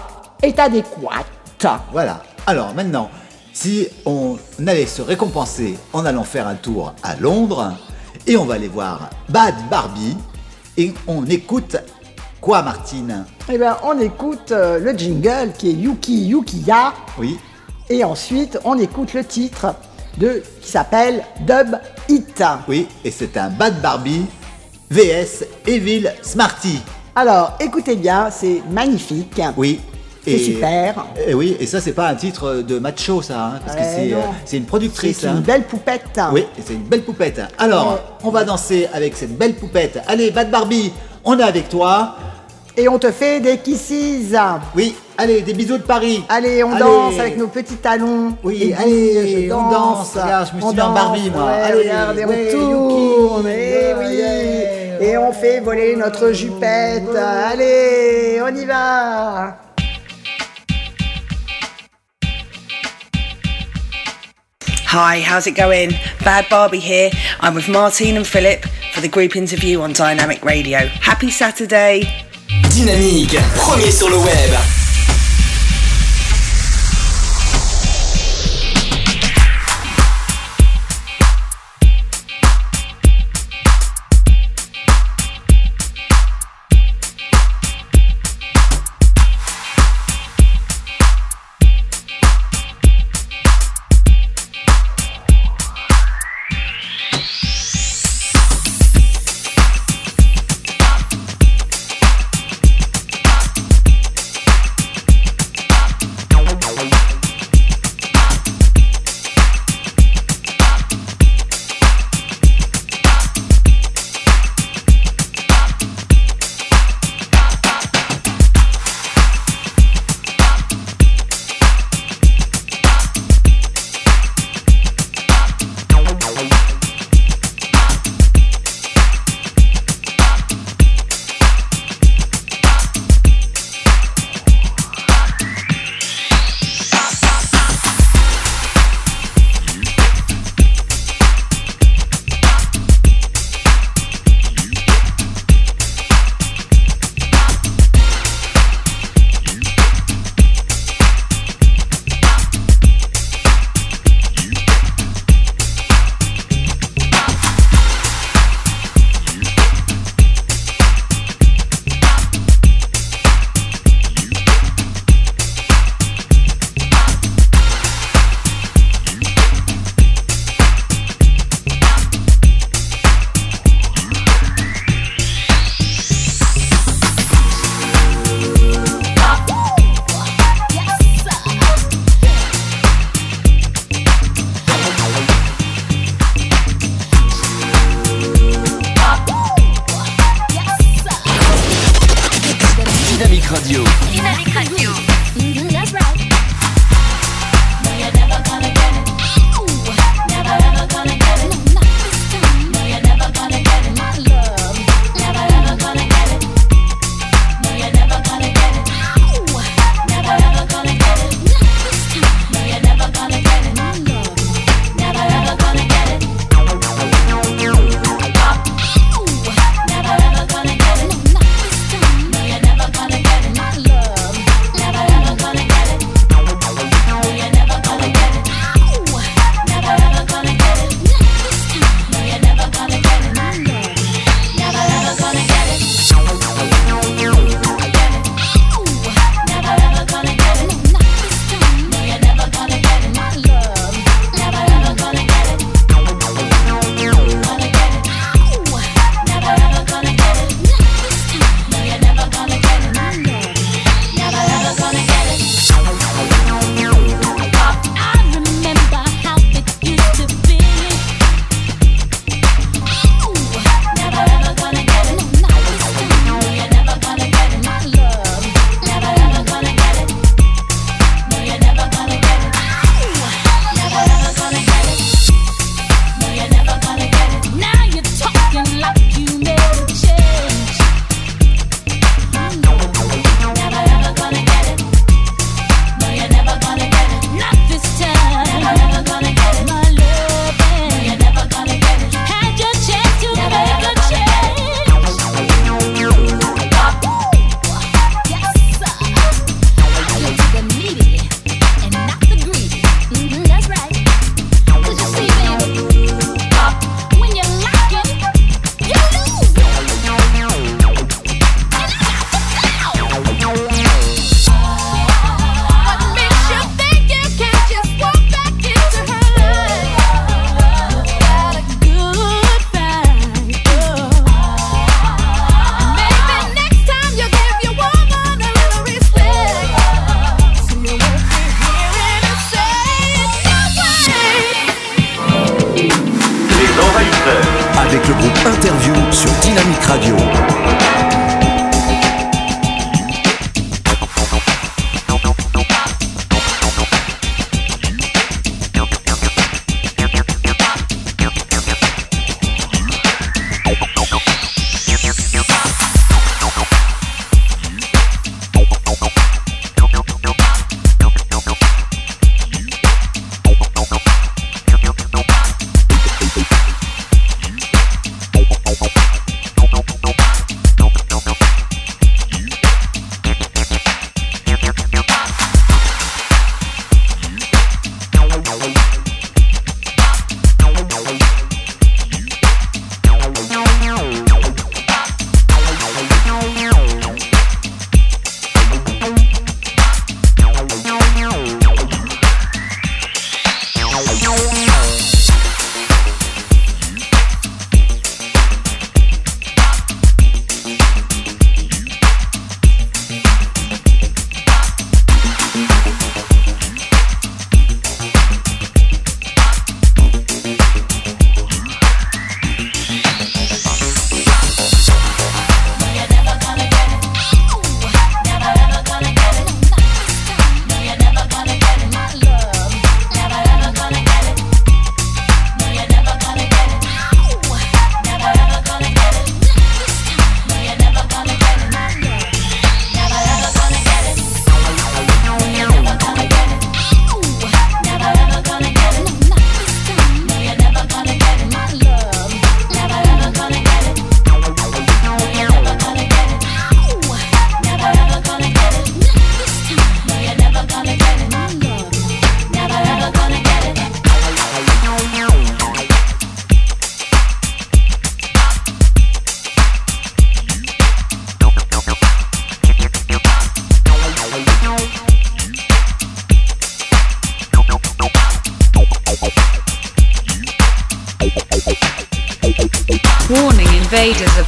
est adéquat. Voilà. Alors maintenant, si on allait se récompenser en allant faire un tour à Londres, et on va aller voir Bad Barbie, et on écoute quoi, Martine? Eh bien, on écoute le jingle qui est Yuki Yukiya. Oui. Et ensuite, on écoute le titre qui s'appelle Dub Hit. Oui, et c'est un Bad Barbie vs Evil Smarty. Alors, écoutez bien, c'est magnifique. Oui. C'est super. Et oui, et ça, c'est pas un titre de macho, ça, hein, parce que c'est une productrice. C'est une belle poupette. Oui, c'est une belle poupette. Alors, on va danser avec cette belle poupette. Allez, Bad Barbie, on est avec toi. Et on te fait des kisses. Oui, allez, des bisous de Paris. Allez, on danse avec nos petits talons. Oui, allez, on danse. Regarde, je me suis mis en Barbie, moi. Allez, regardez, on tourne. Et on fait voler notre jupette. Allez, on y va. Hi, how's it going? Bad Barbie here. I'm with Martine and Philippe for the group interview on Dynamique Radio. Happy Saturday! Dynamique, premier sur le web. le groupe Interview sur Dynamique Radio.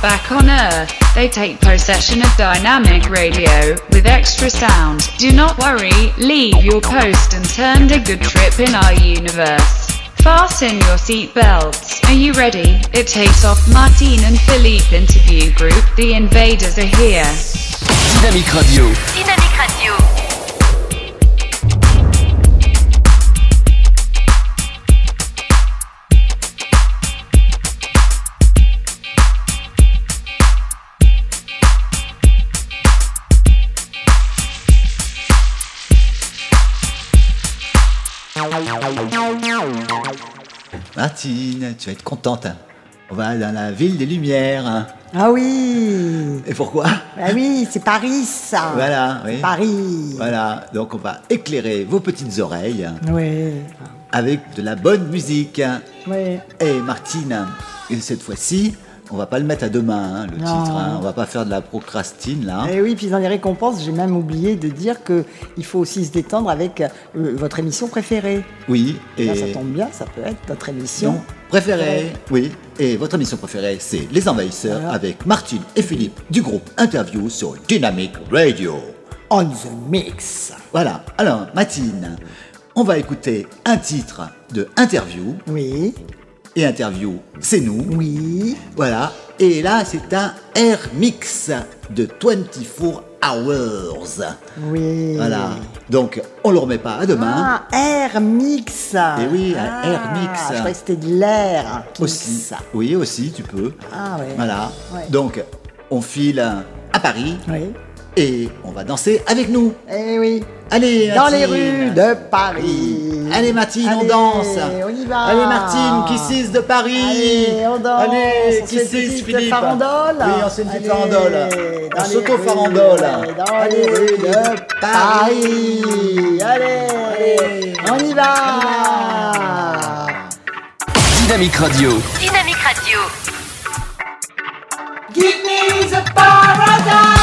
Back on Earth, they take possession of Dynamic Radio, with extra sound. Do not worry, leave your post and turn a good trip in our universe. Fasten your seatbelts, are you ready? It takes off. Martine and Philippe Interview Group, the invaders are here. Dynamique Radio. Dynamique Radio. Martine, tu vas être contente. On va dans la ville des Lumières. Ah oui. Et pourquoi ? Ah oui, c'est Paris, ça. Voilà, oui. Paris. Voilà, donc on va éclairer vos petites oreilles. Oui. Avec de la bonne musique. Oui. Et Martine, cette fois-ci, on va pas le mettre à demain, le titre. On va pas faire de la procrastine, là. Et oui, puis dans les récompenses, j'ai même oublié de dire qu'il faut aussi se détendre avec votre émission préférée. Oui. Et là, ça tombe bien, ça peut être votre émission préférée. Oui. Et votre émission préférée, c'est Les Envahisseurs, avec Martine et Philippe du groupe Interview sur Dynamique Radio. On the mix. Voilà. Alors, Martine, on va écouter un titre de Interview. Oui. Et Interview, c'est nous. Oui. Voilà. Et là, c'est un air mix de 24 hours. Oui. Voilà. Donc, on le remet pas à demain. Ah, air mix. Et oui, un air mix. Je croyais que c'était de l'air. Aussi. Oui, aussi, tu peux. Ah oui. Voilà. Ouais. Donc, on file à Paris. Oui. Et on va danser avec nous. Eh oui. Allez, dans les rues de Paris. Allez, Martine, allez, on danse. On y va. Allez, Martine, kisses de Paris. Allez, on danse. Allez, kisses, Philippe. De farandole. Oui, on se dit farandole. On s'auto-farandole. Dans les rues de Paris. Allez, on y va. Dynamique Radio. Dynamique Radio. Give me the paradise.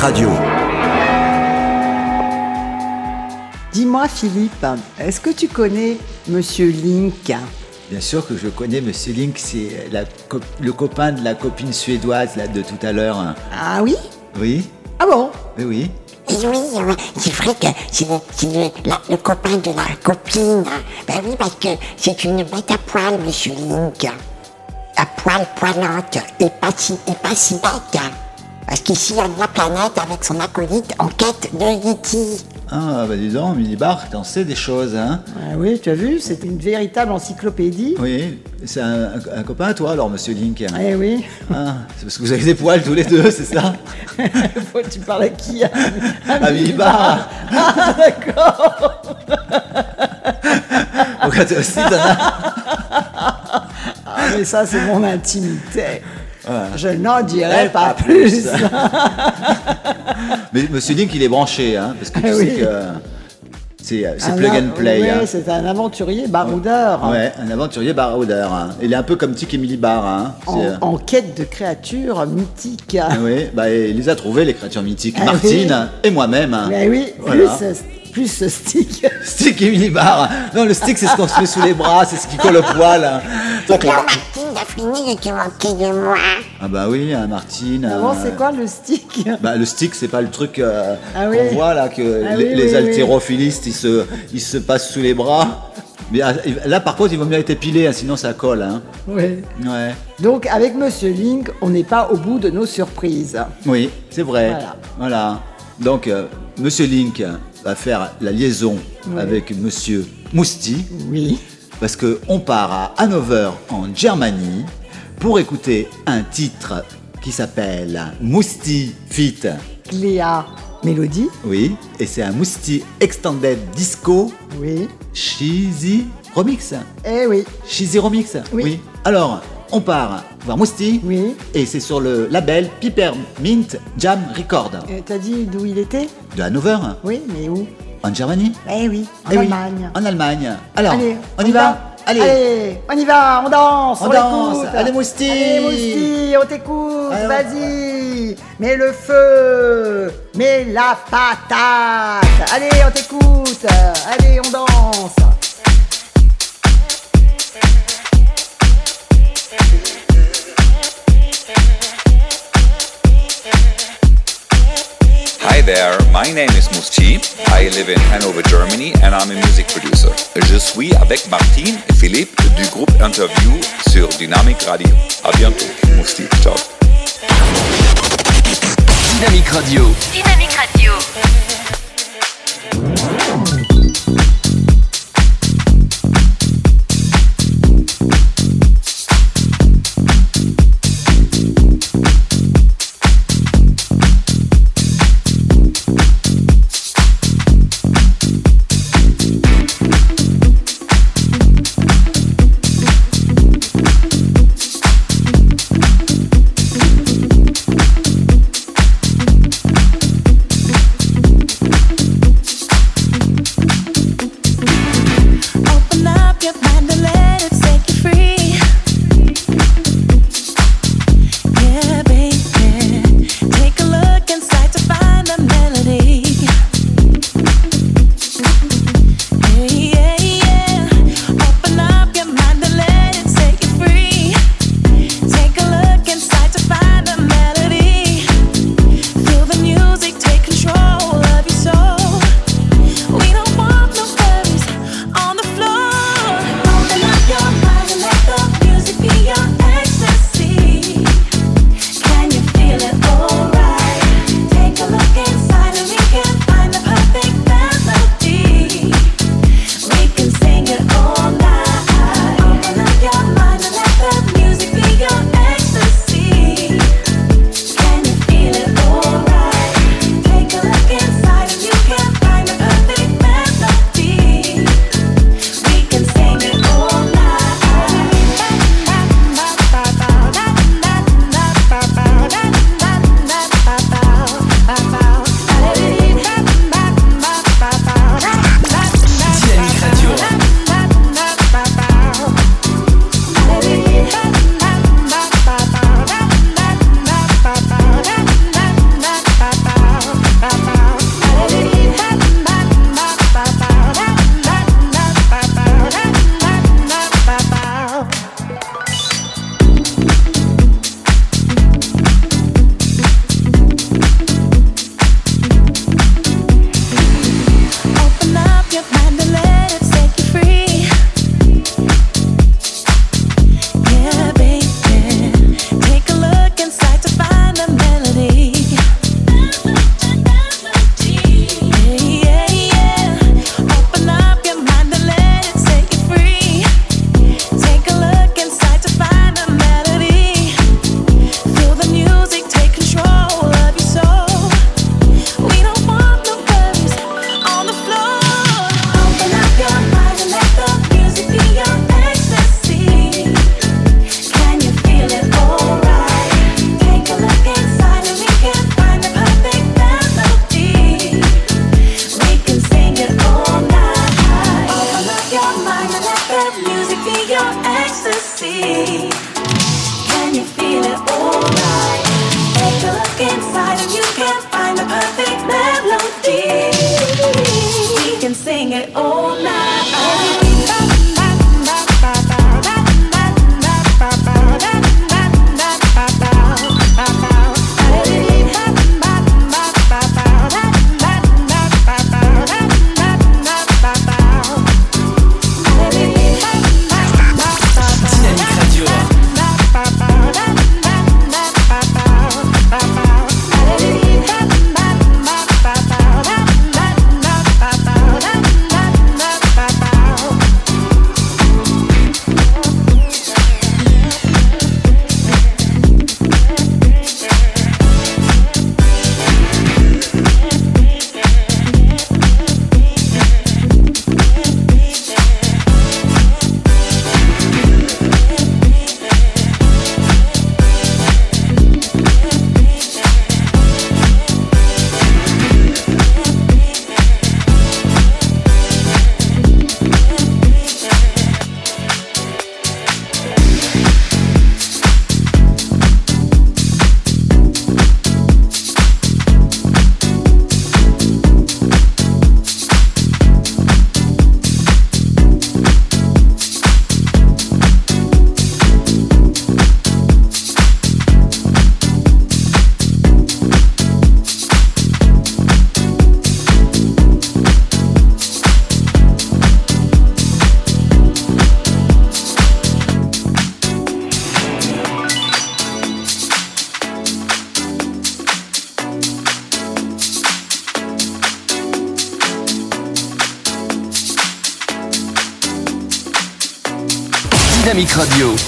Radio. Dis-moi Philippe, est-ce que tu connais Monsieur Link? Bien sûr que je connais Monsieur Link, c'est le copain de la copine suédoise là, de tout à l'heure. Ah oui? Oui. Ah bon? Oui. Et oui, c'est vrai que c'est le copain de la copine. Ben oui, parce que c'est une bête à poil, Monsieur Link. À poil, poilante, et pas si bête. parce qu'il sillonne la planète avec son acolyte en quête de Yidaki. Ah, bah dis donc, Minibar, t'en sais des choses, hein? Ah oui, tu as vu, c'est une véritable encyclopédie. Oui, c'est un copain à toi, alors, monsieur Link. Eh oui. Ah, c'est parce que vous avez des poils tous les deux, c'est ça? Tu parles à qui? À Minibar. Ah, d'accord. Donc, toi aussi, t'en as... Ah, mais ça, c'est mon intimité. Voilà. Je n'en dirai pas plus. Mais monsieur Link, il est branché, hein, parce que tu sais que c'est plug and play. Oui, hein. C'est un aventurier baroudeur. Oui, hein. Un aventurier baroudeur. Hein. Il est un peu comme Tic et Milibar. Hein. En quête de créatures mythiques. Oui, bah, il les a trouvées, les créatures mythiques. Ah, Martine et moi-même. Mais oui, voilà. plus stick. Stick et Milibar. Non, le stick, c'est ce qu'on se met sous les bras, c'est ce qui colle au poil. Donc là, Martine a fini de te moquer de moi. Ah bah oui, Martine... Avant, c'est quoi le stick? Bah le stick, c'est pas le truc qu'on voit là, que les haltérophilistes, ils se passent sous les bras. Mais là, par contre, il vaut mieux être épilé, hein, sinon ça colle. Hein. Oui. Ouais. Donc, avec Monsieur Link, on n'est pas au bout de nos surprises. Oui, c'est vrai. Voilà. Donc, Monsieur Link va faire la liaison avec Monsieur Mousti. Oui. Parce qu'on part à Hanover, en Germanie, pour écouter un titre qui s'appelle Mousti Fit. Cléa Mélodie. Oui, et c'est un Mousti Extended Disco. Oui. Cheesy Remix. Eh oui. Cheesy Remix. Oui. Alors, on part voir Mousti. Oui. Et c'est sur le label Peppermint Jam Record. T'as dit d'où il était? De Hanover. Oui, mais où? En Germanie? Eh oui, Allemagne. En Allemagne. Alors, allez, on y va. Allez, on y va, on danse, on danse. Allez, Mousti. Allez, Mousti, on t'écoute, allez, vas-y. Mets le feu, mets la patate. Allez, on t'écoute, allez, on danse. Hi there, my name is Mousti. I live in Hanover, Germany, and I'm a music producer. Je suis avec Martine et Philippe du groupe Interview sur Dynamique Radio. À bientôt, Mousti. Ciao. Dynamique Radio. Dynamique Radio. you can't find the perfect melody. We can sing it all night.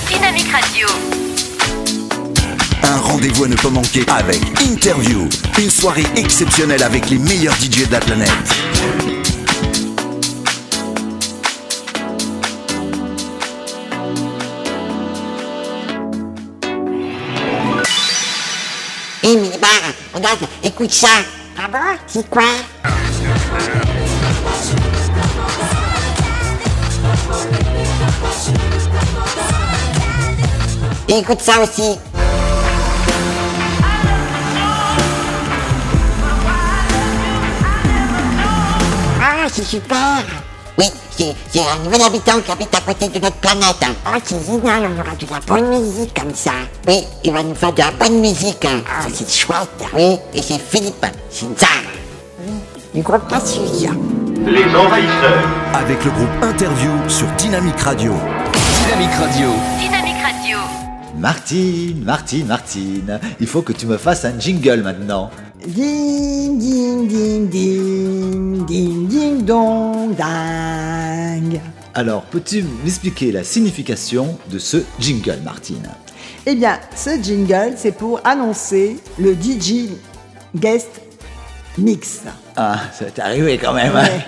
Dynamique Radio. Un rendez-vous à ne pas manquer avec Interview. Une soirée exceptionnelle avec les meilleurs DJ de la planète. Hé, mais bah, regarde, écoute ça. Ah bon ? C'est quoi ? Et écoute ça aussi. Ah, c'est super. Oui, c'est un nouvel habitant qui habite à côté de notre planète. Oh, c'est génial, on aura de la bonne musique comme ça. Oui, il va nous faire de la bonne musique. Ah, oh, c'est chouette. Oui, et c'est Philippe, c'est ça. Le groupe pas sûr. Les Envahisseurs. Avec le groupe Interview sur Dynamique Radio. Dynamique Radio. Martine, il faut que tu me fasses un jingle maintenant. Ding, ding, ding, ding, ding, ding, dong, dang. Alors, peux-tu m'expliquer la signification de ce jingle, Martine ? Eh bien, ce jingle, c'est pour annoncer le DJ Guest Mix. Ah, ça t'est arrivé quand même. Ouais.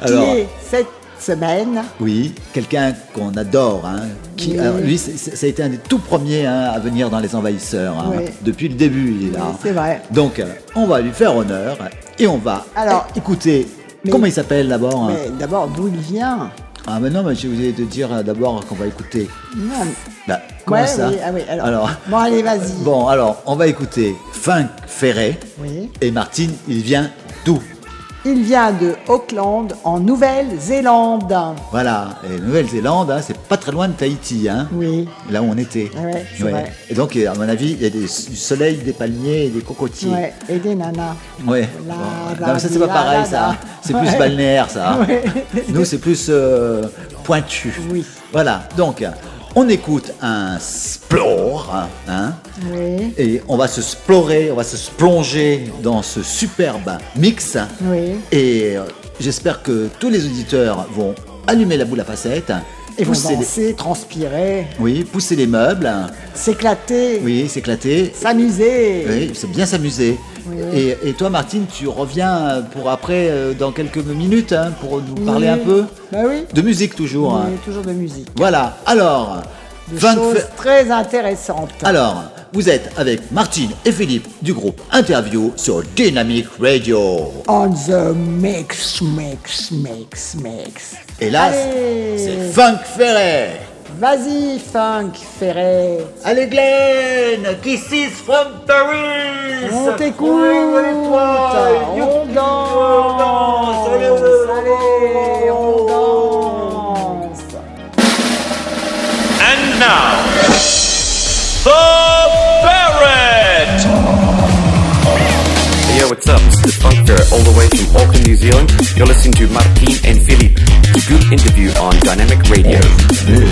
Alors, cette semaine. Oui, quelqu'un qu'on adore. Hein, qui, oui. Alors, lui, ça a été un des tout premiers à venir dans Les Envahisseurs. Hein, oui. Depuis le début, il est là. Oui, c'est vrai. Donc, on va lui faire honneur et on va écouter. Comment il s'appelle d'abord ? D'abord, d'où il vient ? Ah, mais non, mais je voulais te dire d'abord qu'on va écouter. Non. Bah, comment ça ? Oui. Ah, oui, alors. Bon, allez, vas-y. Bon, alors, on va écouter Funk Ferret. Oui. Et Martine, il vient d'où ? Il vient de Auckland, en Nouvelle-Zélande. Voilà, et Nouvelle-Zélande, hein, c'est pas très loin de Tahiti, hein, oui. Là où on était. Ouais, c'est vrai. Et donc, à mon avis, il y a du soleil, des palmiers et des cocotiers. Ouais, et des nanas. Ouais. Non, mais ça, c'est pas pareil, ça. C'est plus balnéaire, ça. Ouais. Nous, c'est plus pointu. Oui. Voilà, donc, on écoute un splore, hein, oui. Et on va se splorer, on va se plonger dans ce superbe mix. Oui. Et j'espère que tous les auditeurs vont allumer la boule à facettes. Et vous danser, transpirer. Oui, pousser les meubles. S'éclater. Oui, s'éclater. S'amuser. Oui, c'est bien s'amuser. Oui. Et toi, Martine, tu reviens pour après, dans quelques minutes, hein, pour nous parler un peu de musique toujours. Oui, hein. Toujours de musique. Voilà, alors. Des choses très intéressantes. Alors, vous êtes avec Martine et Philippe du groupe Interview sur Dynamique Radio. On the mix. Et là, allez, c'est Funk Ferret. Vas-y, Funk Ferret. Allez, Glenn, this is from Paris. On t'écoute. On danse. Allez, on danse. And now, the Ferret. Hey, yo, what's up? This is Funk Ferret, all the way from Auckland, New Zealand. You're listening to Martine and Philippe. Good interview on Dynamique Radio. Dynamique Radio.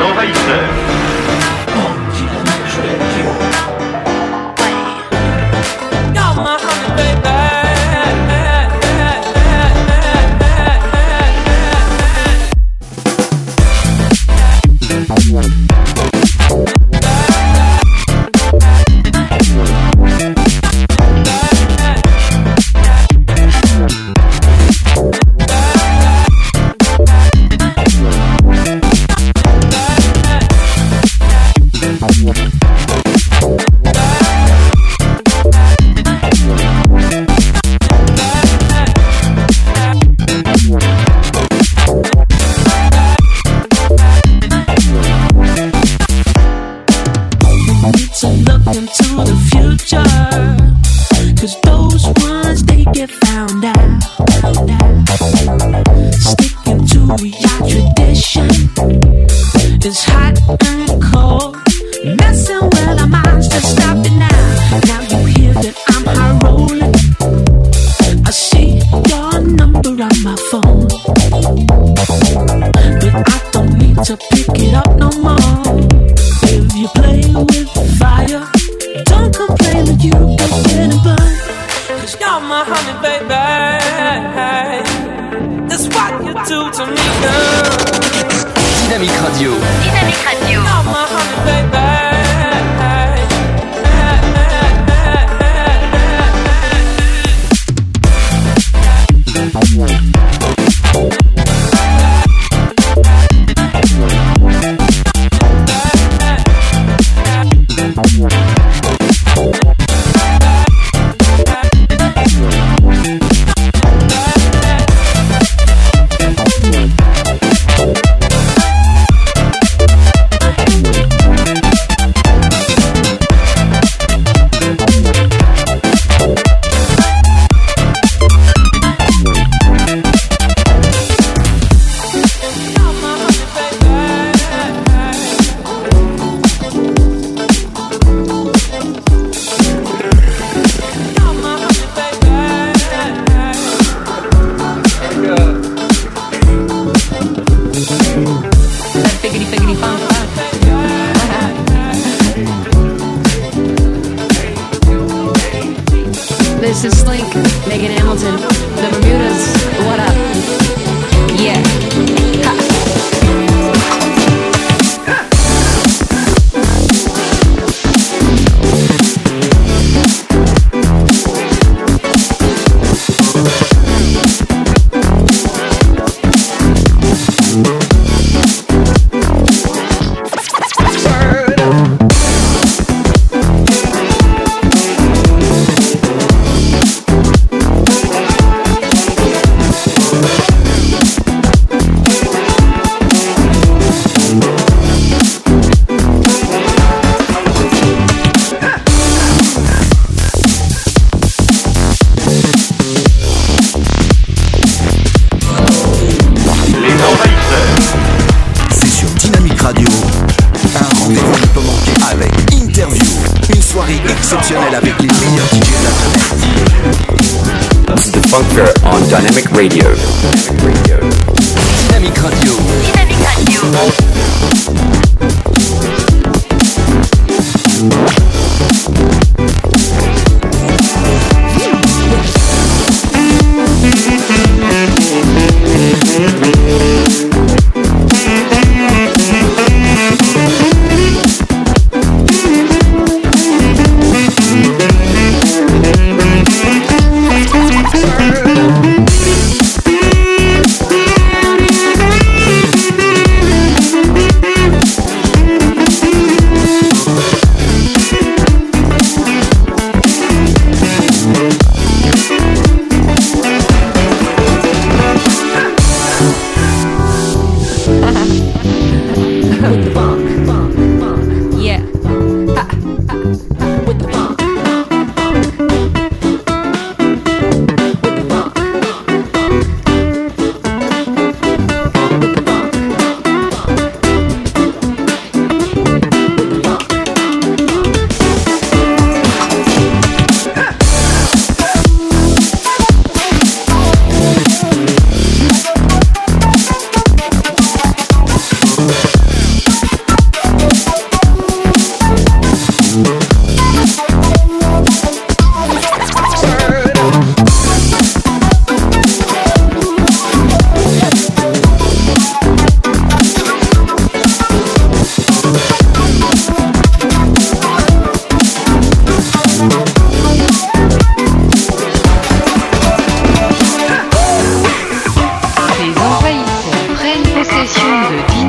Envahisseurs.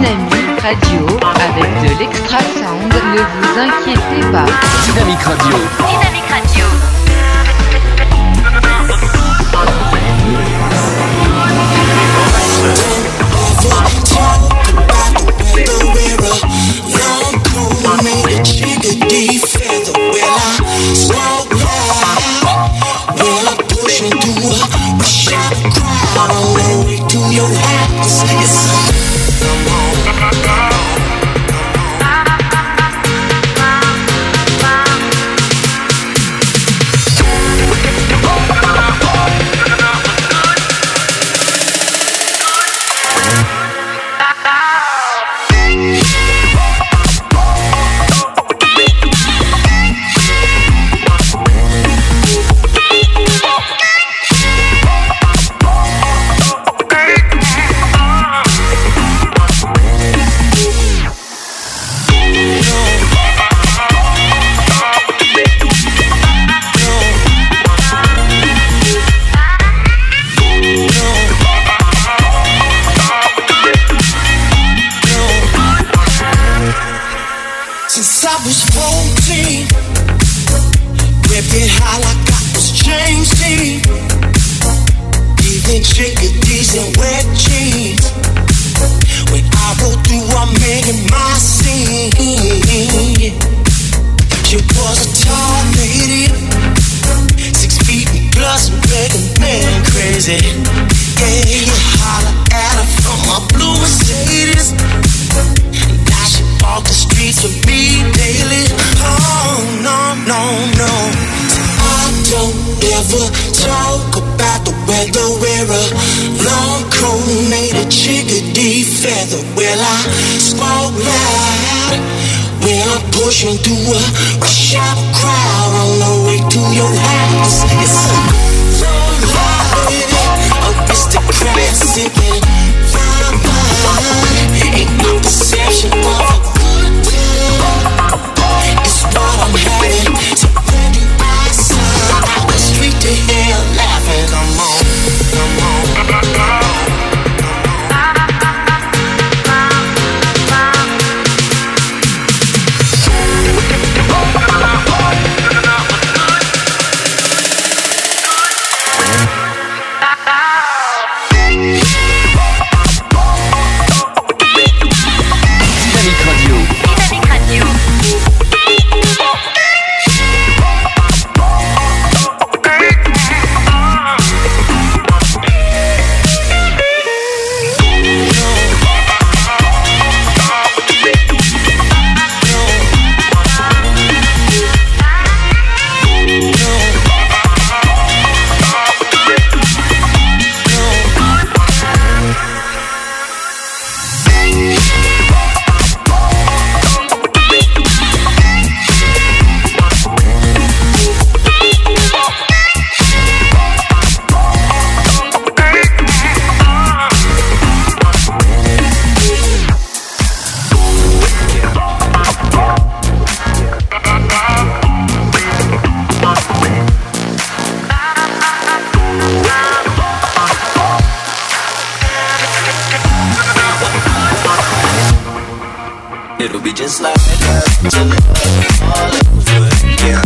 Dynamique Radio avec de l'extra sound, ne vous inquiétez pas. Dynamique Radio. Dynamique Radio. All over, yeah.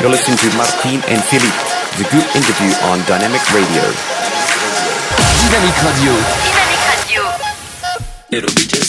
You're listening to Martine and Philippe, the group interview on Dynamique Radio. Dynamique Radio. Dynamique Radio. It'll be just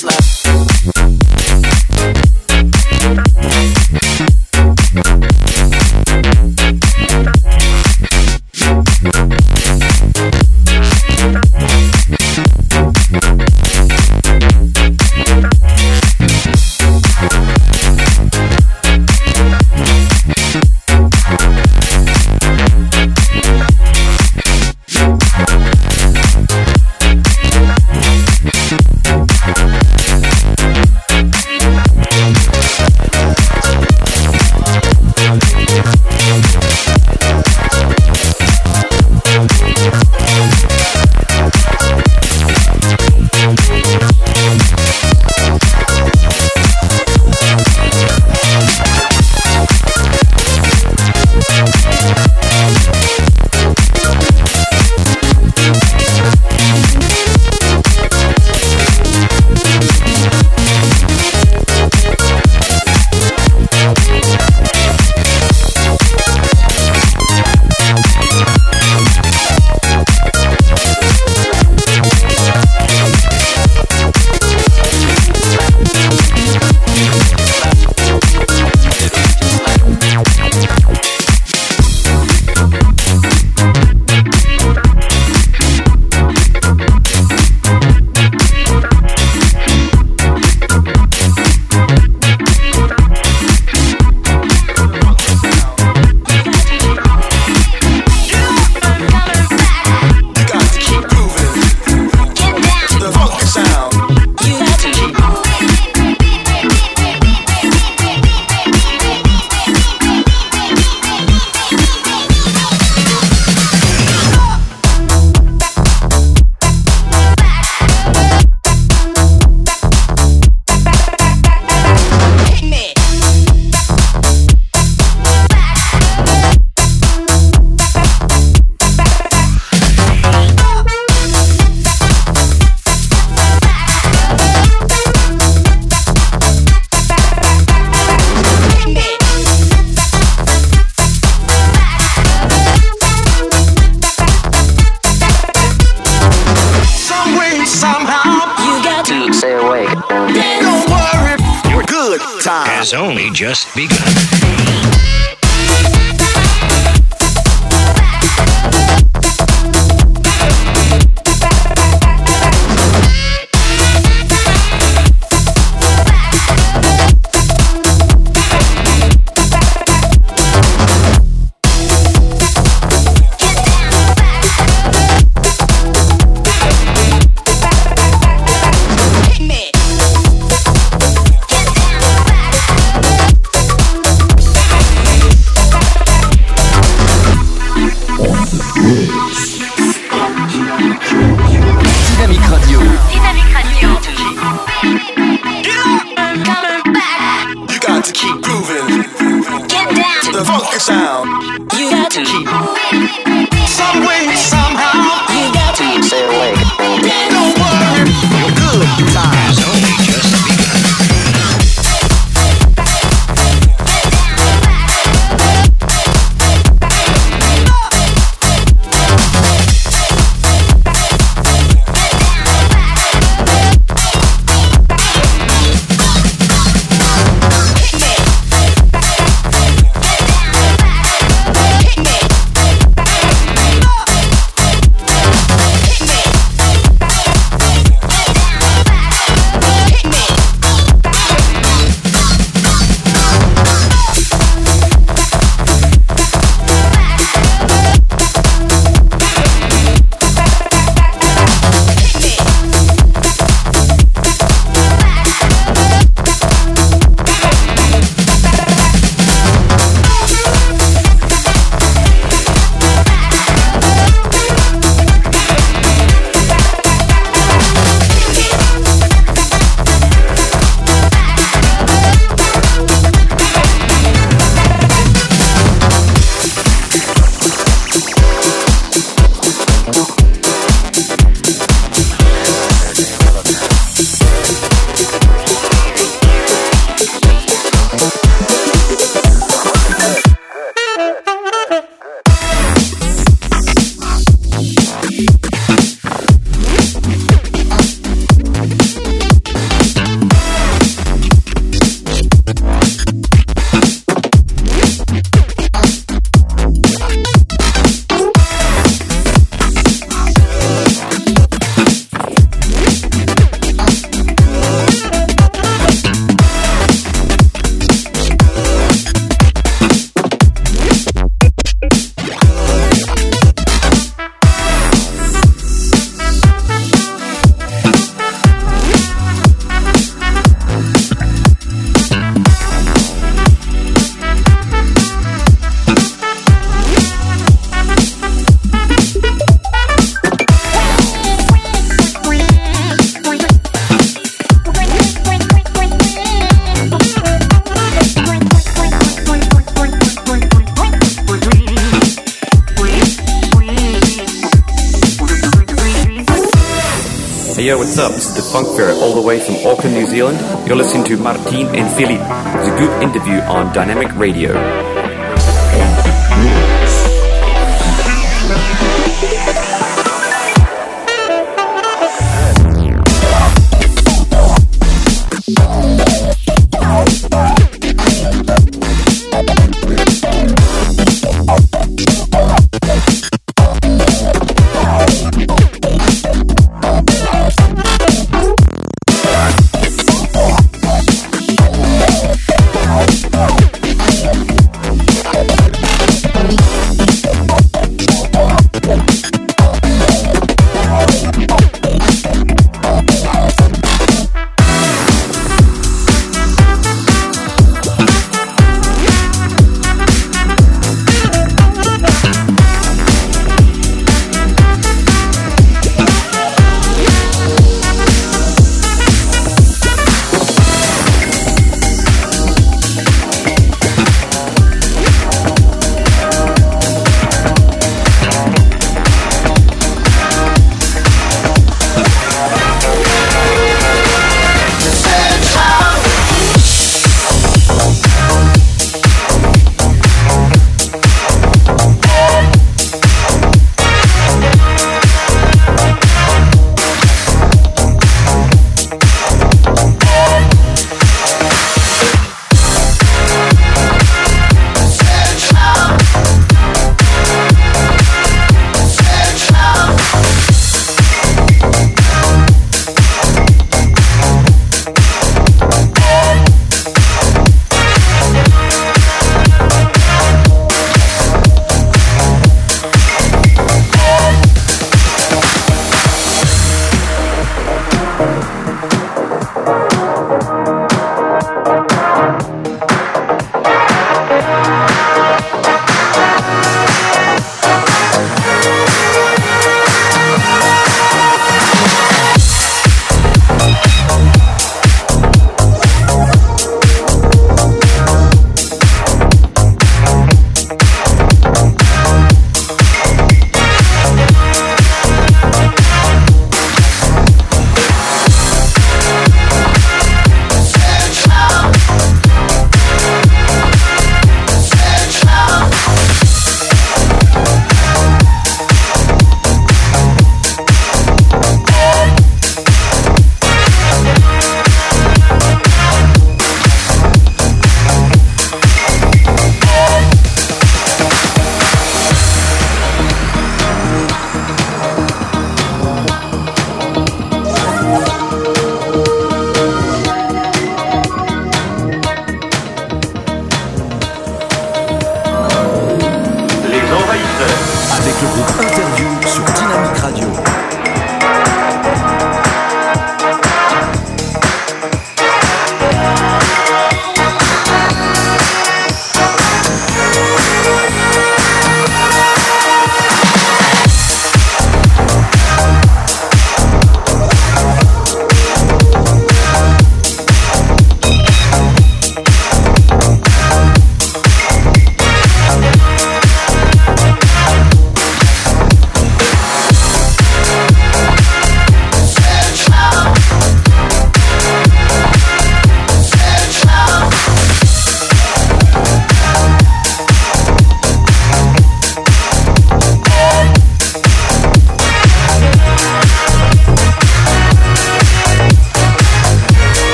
yo, what's up? This is the Funk Ferret all the way from Auckland, New Zealand. You're listening to Martine and Philippe. It's a group interview on Dynamique Radio.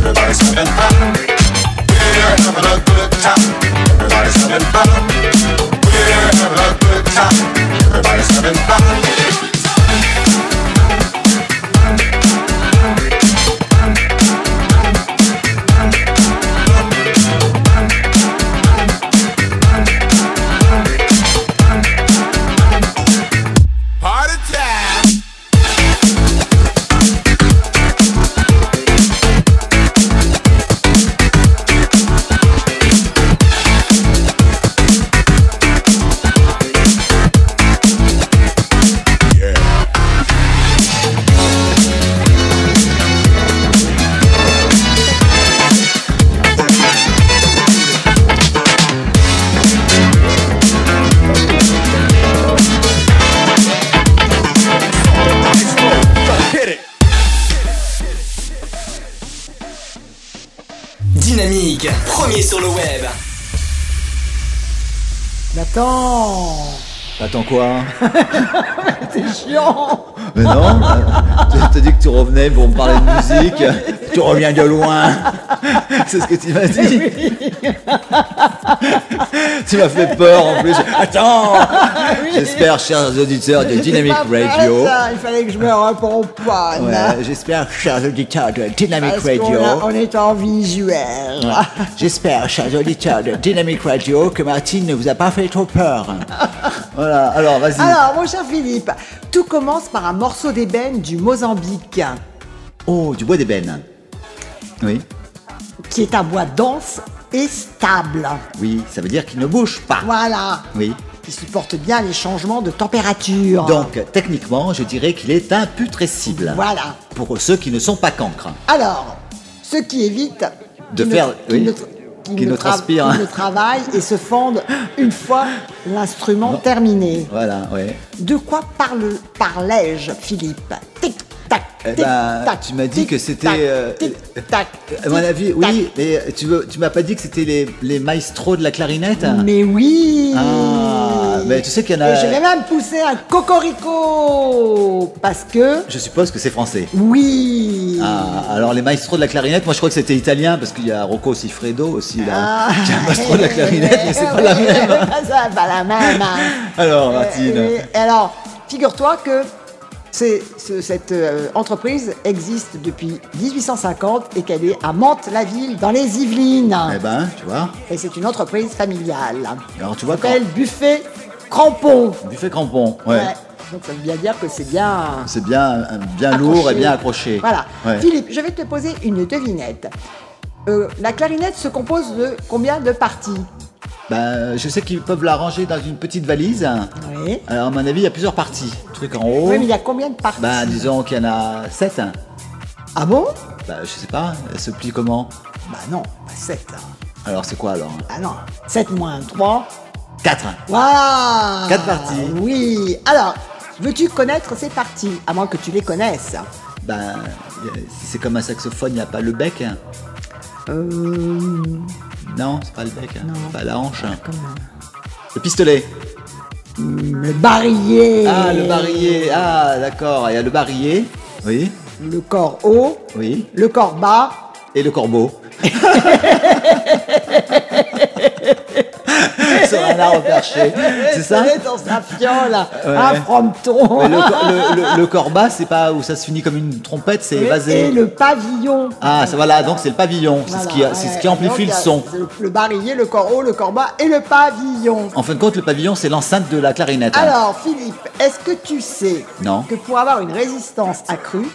Everybody's having fun. Attends quoi? T'es chiant! Mais non, tu as dit que tu revenais pour me parler de musique, tu reviens de loin! C'est ce que tu m'as dit! Oui. Tu m'as fait peur en plus! Attends! Oui. J'espère, chers auditeurs de Dynamique Radio. Il fallait que je me recomponne! Ouais, j'espère, chers auditeurs de Dynamique Radio. On est en visuel! Ouais. J'espère, chers auditeurs de Dynamique Radio, que Martine ne vous a pas fait trop peur! Voilà, alors vas-y. Alors, mon cher Philippe, tout commence par un morceau d'ébène du Mozambique. Oh, du bois d'ébène. Oui. Qui est un bois dense et stable. Oui, ça veut dire qu'il ne bouge pas. Voilà. Oui. Qui supporte bien les changements de température. Donc, techniquement, je dirais qu'il est imputrescible. Voilà. Pour ceux qui ne sont pas cancres. Alors, ceux qui évitent... De faire... Qui ne travaille et se fondent une fois l'instrument terminé. Voilà, ouais. De quoi parlais-je, Philippe? Tic-tac, tic-tac. Tu m'as dit que c'était... Tic-tac. À mon avis, oui. Mais tu m'as pas dit que c'était les maestros de la clarinette? Mais oui. Ah, mais tu sais qu'il y en a... Et je vais même pousser un cocorico, parce que... Je suppose que c'est français. Oui. Ah, alors les maestros de la clarinette, moi je crois que c'était italien, parce qu'il y a Rocco Siffredo aussi, là, qui est un maestro de la clarinette, mais c'est pas la même. C'est pas la même. Alors, Martine... alors, figure-toi que... Cette entreprise existe depuis 1850 et qu'elle est à Mantes-la-Ville dans les Yvelines. Eh ben, tu vois. Et c'est une entreprise familiale. Alors, tu vois quoi? Elle s'appelle Buffet Crampon. Buffet Crampon, ouais. Donc, ça veut bien dire que c'est bien. C'est bien lourd et bien accroché. Voilà. Ouais. Philippe, je vais te poser une devinette. La clarinette se compose de combien de parties? Ben, je sais qu'ils peuvent la ranger dans une petite valise. Oui. Alors, à mon avis, il y a plusieurs parties. Le truc en haut. Oui, mais il y a combien de parties? Ben, disons qu'il y en a 7. Ah bon? Ben, je sais pas. Elle se plie comment? Ben non, pas 7. Alors, c'est quoi alors? Ah non, 7 moins 3. 4. Voilà. 4 parties. Oui. Alors, veux-tu connaître ces parties? À moins que tu les connaisses. Ben, c'est comme un saxophone, il n'y a pas le bec. Non, c'est pas le bec, c'est pas la hanche. Le pistolet. Le barillet. Ah, le barillet. Ah, d'accord. Il y a le barillet. Oui. Le corps haut. Oui. Le corps bas. Et le corbeau. Sur un arbre perché. C'est ça? On est dans un fiole, ouais. Un frometon. Le corps bas, c'est pas où ça se finit comme une trompette, c'est vasé. Et le pavillon. Ah, ça, voilà, donc c'est le pavillon. Voilà, c'est ce qui amplifie donc, le son. Le barillet, le corps haut, le corps bas et le pavillon. En fin de compte, le pavillon, c'est l'enceinte de la clarinette. Alors, Philippe, est-ce que tu sais que pour avoir une résistance accrue,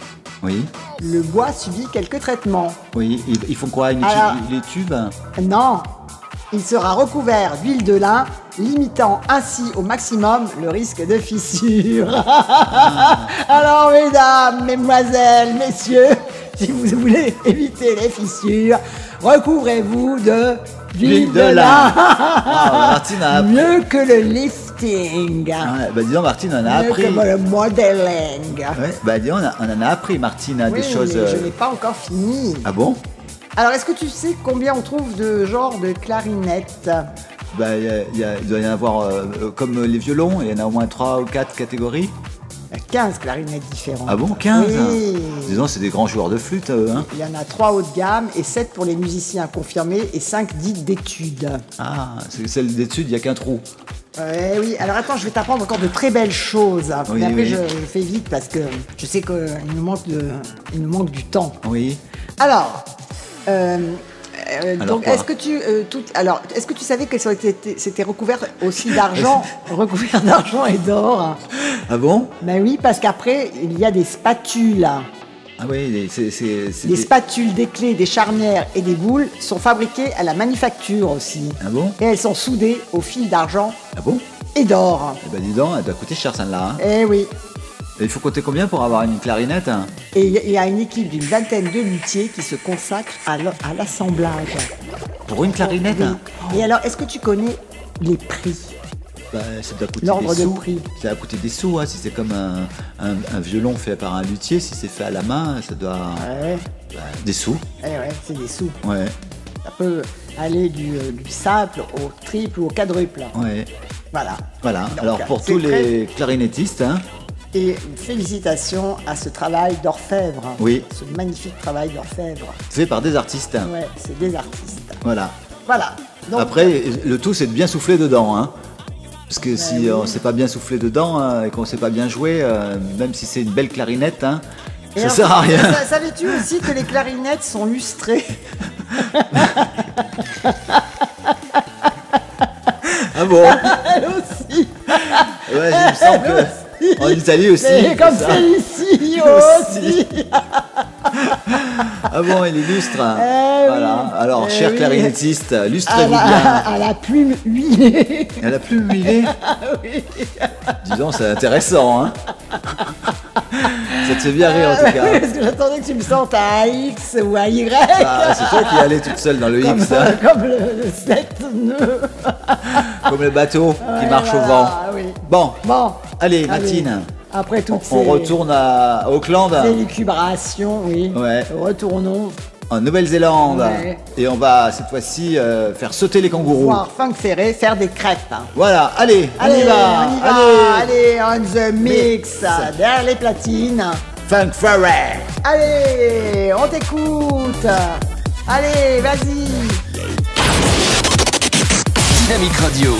le bois subit quelques traitements? Oui, ils font quoi? Les tubes? Non. Il sera recouvert d'huile de lin, limitant ainsi au maximum le risque de fissure. Alors, mesdames, mesdemoiselles, messieurs, si vous voulez éviter les fissures, recouvrez-vous de l'huile de lin. Mieux que le lifting. Ouais, bah dis donc, Martine, on en a appris. Mieux que le modeling. Ouais, bah dis donc, on en a appris, Martine, des choses... Oui, mais je n'ai pas encore fini. Ah bon? Alors, est-ce que tu sais combien on trouve de genres de clarinettes? Bah, il doit y en avoir, comme les violons, il y en a au moins 3 ou 4 catégories. Il y a 15 clarinettes différentes. Ah bon, 15? Oui. Disons, c'est des grands joueurs de flûte, hein. Il y en a 3 haut de gamme et 7 pour les musiciens confirmés et 5 dites d'études. Ah, celle d'études, il n'y a qu'un trou. Eh oui, alors attends, je vais t'apprendre encore de très belles choses. Oui, mais après, oui. Je fais vite parce que je sais qu'il nous manque du temps. Oui. Alors, donc, est-ce que tu, alors, est-ce que tu savais que c'était recouvert aussi d'argent, recouvert d'argent et d'or? Ah bon? Ben oui, parce qu'après, il y a des spatules. Ah oui, c'est des spatules, des clés, des charnières et des boules sont fabriquées à la manufacture aussi. Ah bon? Et elles sont soudées au fil d'argent. Ah bon? Et d'or. Eh ben dis donc, elle doit coûter cher celle-là. Hein. Eh oui. Et il faut compter combien pour avoir une clarinette hein? Et il y a une équipe d'une vingtaine de luthiers qui se consacrent à l'assemblage. Pour une clarinette hein? Et alors, est-ce que tu connais les prix? Bah, ça doit coûter l'ordre des sous. Prix. Ça doit coûter des sous, hein. Si c'est comme un violon fait par un luthier, si c'est fait à la main, ça doit... Ouais. Bah, des sous. Eh ouais, c'est des sous. Ouais. Ça peut aller du simple au triple ou au quadruple. Ouais. Voilà. Voilà. Donc, alors pour tous les clarinettistes... Hein. Et félicitations à ce travail d'orfèvre. Oui. Ce magnifique travail d'orfèvre. Fait par des artistes. Ouais, c'est des artistes. Voilà. Voilà. Donc, après, le tout, c'est de bien souffler dedans, hein. Parce que si oui. On ne sait pas bien souffler dedans et qu'on ne sait pas bien jouer, même si c'est une belle clarinette, hein, ça ne sert à rien. Savais-tu aussi que les clarinettes sont lustrées? Ah bon? Elle aussi. Ouais, il me semble que... En Italie aussi. C'est comme celui-ci aussi. Ah bon, il est lustre. Voilà. Oui. Alors, cher clarinettiste, lustrez-vous bien. À la plume huilée. À la plume huilée. Oui. Disons, c'est intéressant, hein. Ça te fait bien rire, en tout cas. Parce que j'attendais que tu me sentes à X ou à Y. Ah, c'est toi qui allais toute seule dans le X. Hein. Comme le 7 nœuds. Comme le bateau qui marche au vent. Oui. Bon. Allez, Martine. Après toutes ces... On retourne à Auckland. Élucubrations, oui. Ouais. Retournons. En Nouvelle-Zélande. Ouais. Et on va, cette fois-ci, faire sauter les kangourous. Voir Funk Ferret faire des crêpes. Voilà, allez, on y va. Allez, on the mix. Derrière les platines. Funk Ferret. Allez, on t'écoute. Allez, vas-y. Dynamique Radio.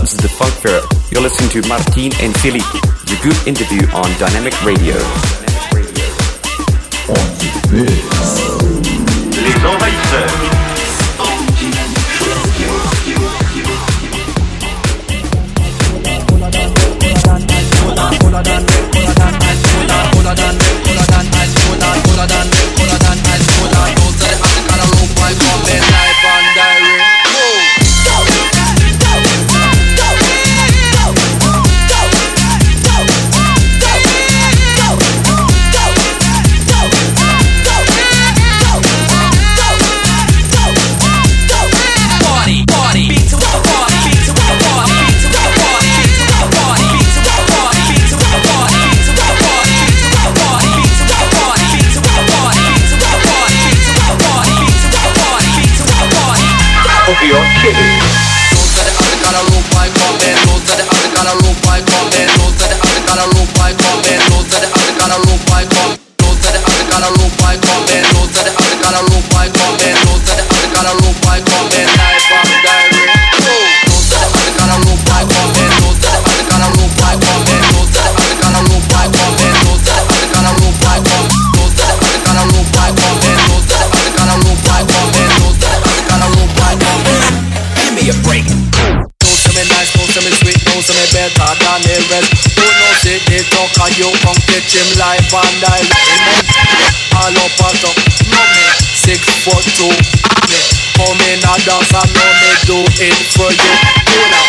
This is the Funk Ferret. You're listening to Martine and Philippe, the group interview on Dynamic Radio. Les Envahisseurs. You come catch him live and die all up and up. No me 6'2" me come in a dance and no me do it for you. Do that.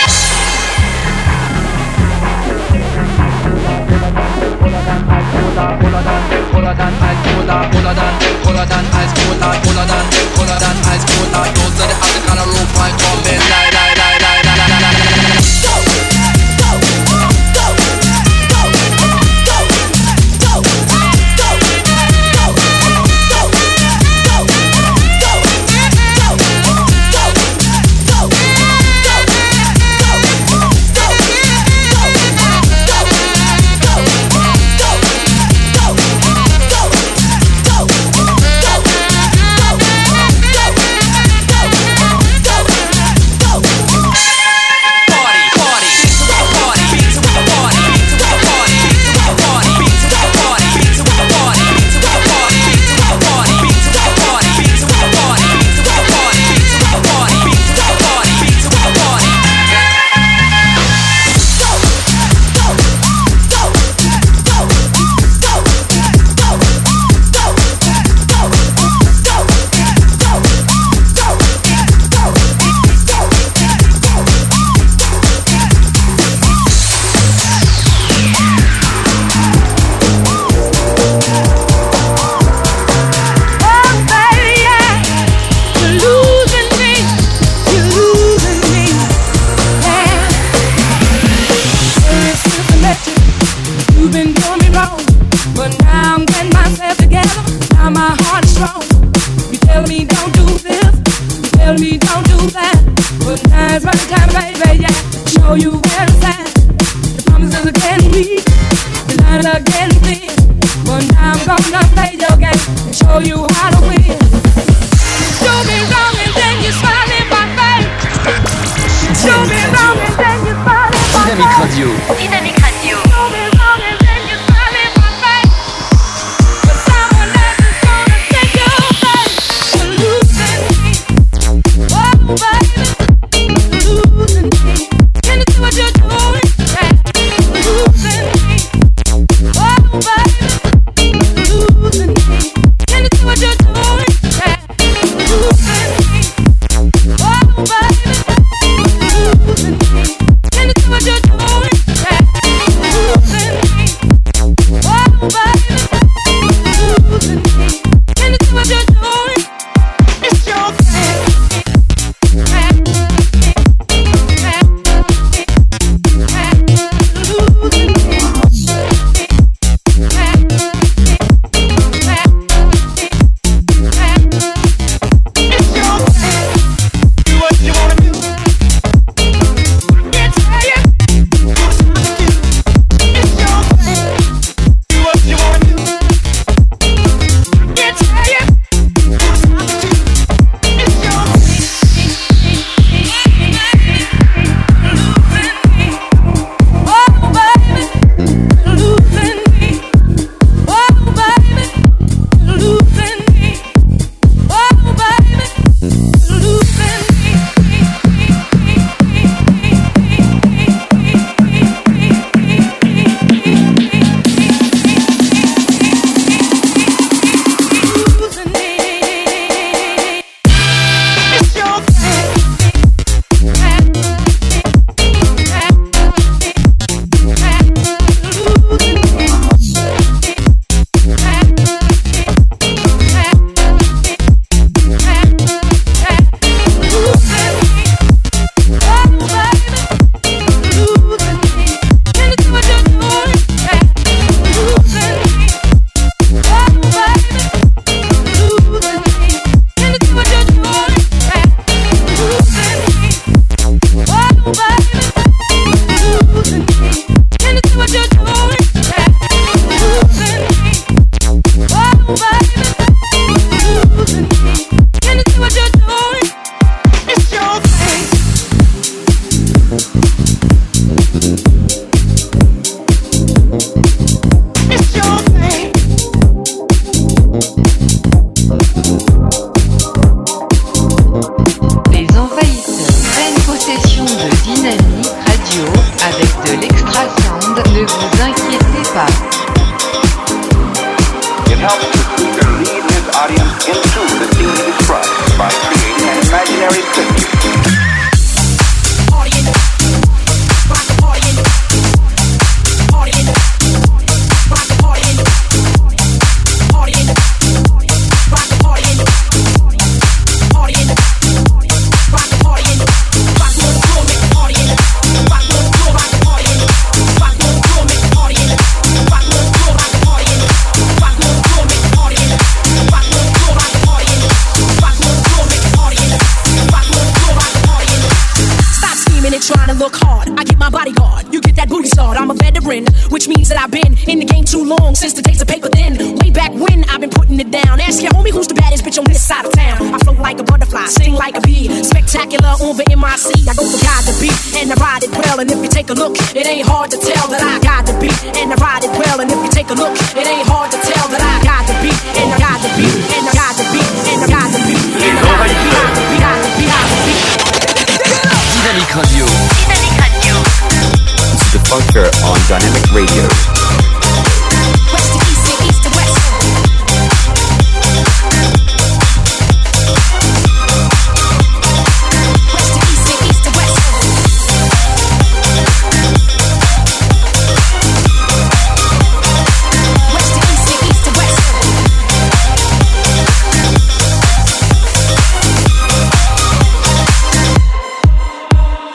Cooler than ice. Those are the other kind of rope I come in like. my heart is strong. You tell me don't do this, you tell me don't do that. But time's right time, baby, yeah. Show you where it's at. The promises are getting weak, the lines are getting thin. But now I'm gonna play your game and show you how to win. Do me wrong and then you smile in my face. Do me wrong and then you smile in my face. Dynamique Radio. Dynamique Radio. Do me wrong and then you smile in my face. But someone else is gonna take your place. You're losing me. Oh baby, you're losing me. Can you see what you're doing? You're losing me. Oh baby, you're losing me. Can you see what you're doing?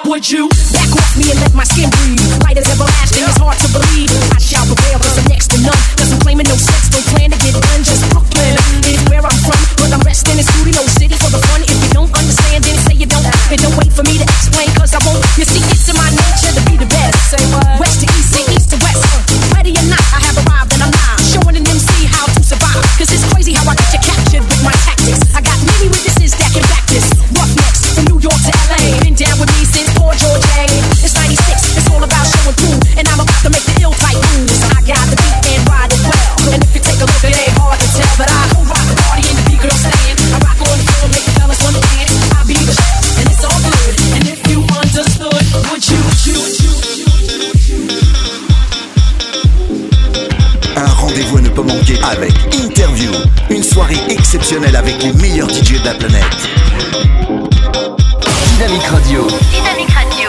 Would you back off me and let my skin breathe? Light as everlasting, it's hard to believe. I shall manquer avec Interview, une soirée exceptionnelle avec les meilleurs DJ de la planète. Dynamique Radio. Dynamique Radio.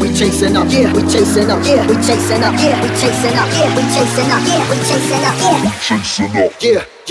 We chasing up.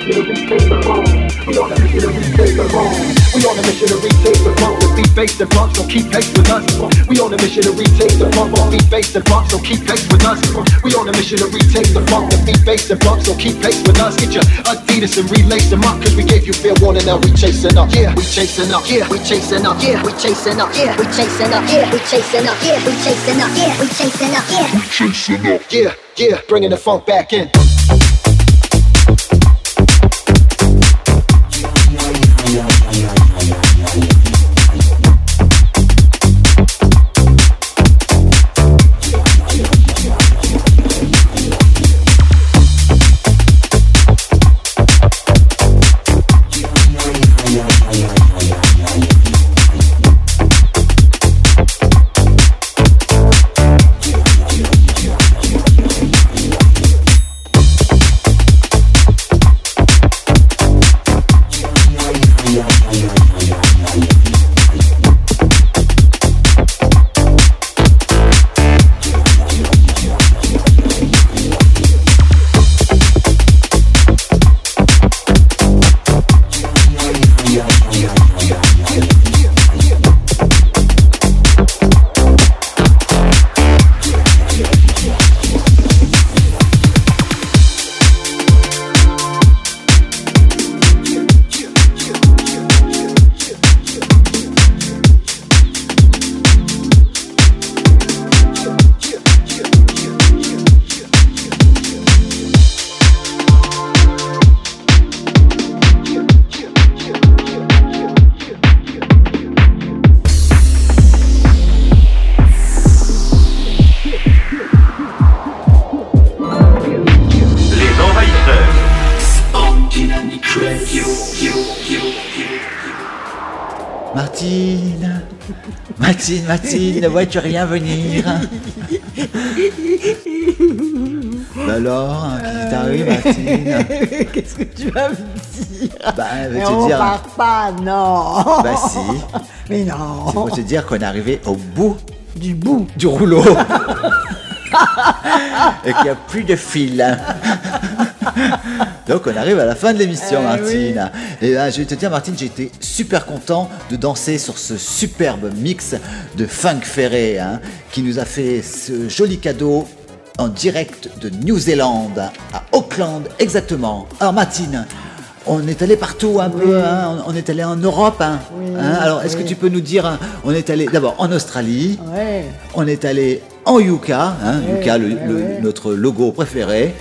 mission to retake the throne. We on a mission to retake the throne. We on a mission to retake the throne. With beat based and funk, so keep pace with us. We on a mission to retake the throne. With beat based and funk, so keep pace with us. We on a mission to retake the throne. With beat based and funk, so keep pace with us. Get your Adidas and relace them up, cause we gave you fair warning. Now we chasing up, yeah. We chasing up, yeah. We chasing up, yeah. We chasing up, yeah. We chasing up, yeah. We chasing up, yeah. We chasing up, yeah. We chasing up, yeah. We chasing up, yeah. Yeah, bringing the funk back in. Martine, ne vois-tu rien venir? Alors, qu'est-ce qui t'arrive, Martine? Qu'est-ce que tu vas me dire? Bah, veux-tu dire... part pas, non. Bah si. Mais non. C'est pour te dire qu'on est arrivé au bout du rouleau. Et qu'il n'y a plus de fil. Donc on arrive à la fin de l'émission, Martine. Oui. Et là, je vais te dire, Martine, j'ai été super content de danser sur ce superbe mix de Funk Ferret, hein, qui nous a fait ce joli cadeau en direct de New Zealand, à Auckland, exactement. Alors Martine, on est allé partout un peu, hein, on est allé en Europe. Hein, alors est-ce que tu peux nous dire, hein, on est allé d'abord en Australie, on est allé en Yuka, hein, Yuka, notre logo préféré,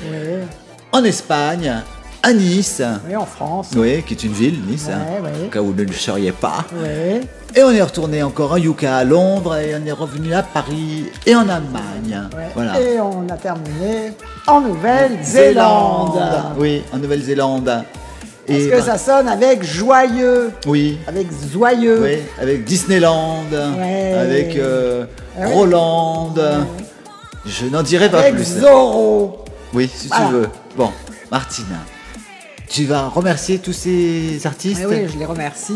en Espagne, à Nice. Oui, en France. Oui, qui est une ville, Nice, au cas où vous ne le sauriez pas. Oui. Et on est retourné encore en UK à Londres, et on est revenu à Paris et en Allemagne. Ouais. Voilà. Et on a terminé en Nouvelle-Zélande. Oui, en Nouvelle-Zélande. Parce que ça sonne avec joyeux. Oui. Avec joyeux. Oui, avec Disneyland, avec Roland. Oui. Je n'en dirai pas avec plus. Avec Zorro. Oui, si tu veux. Bon, Martine, tu vas remercier tous ces artistes. Oui, je les remercie.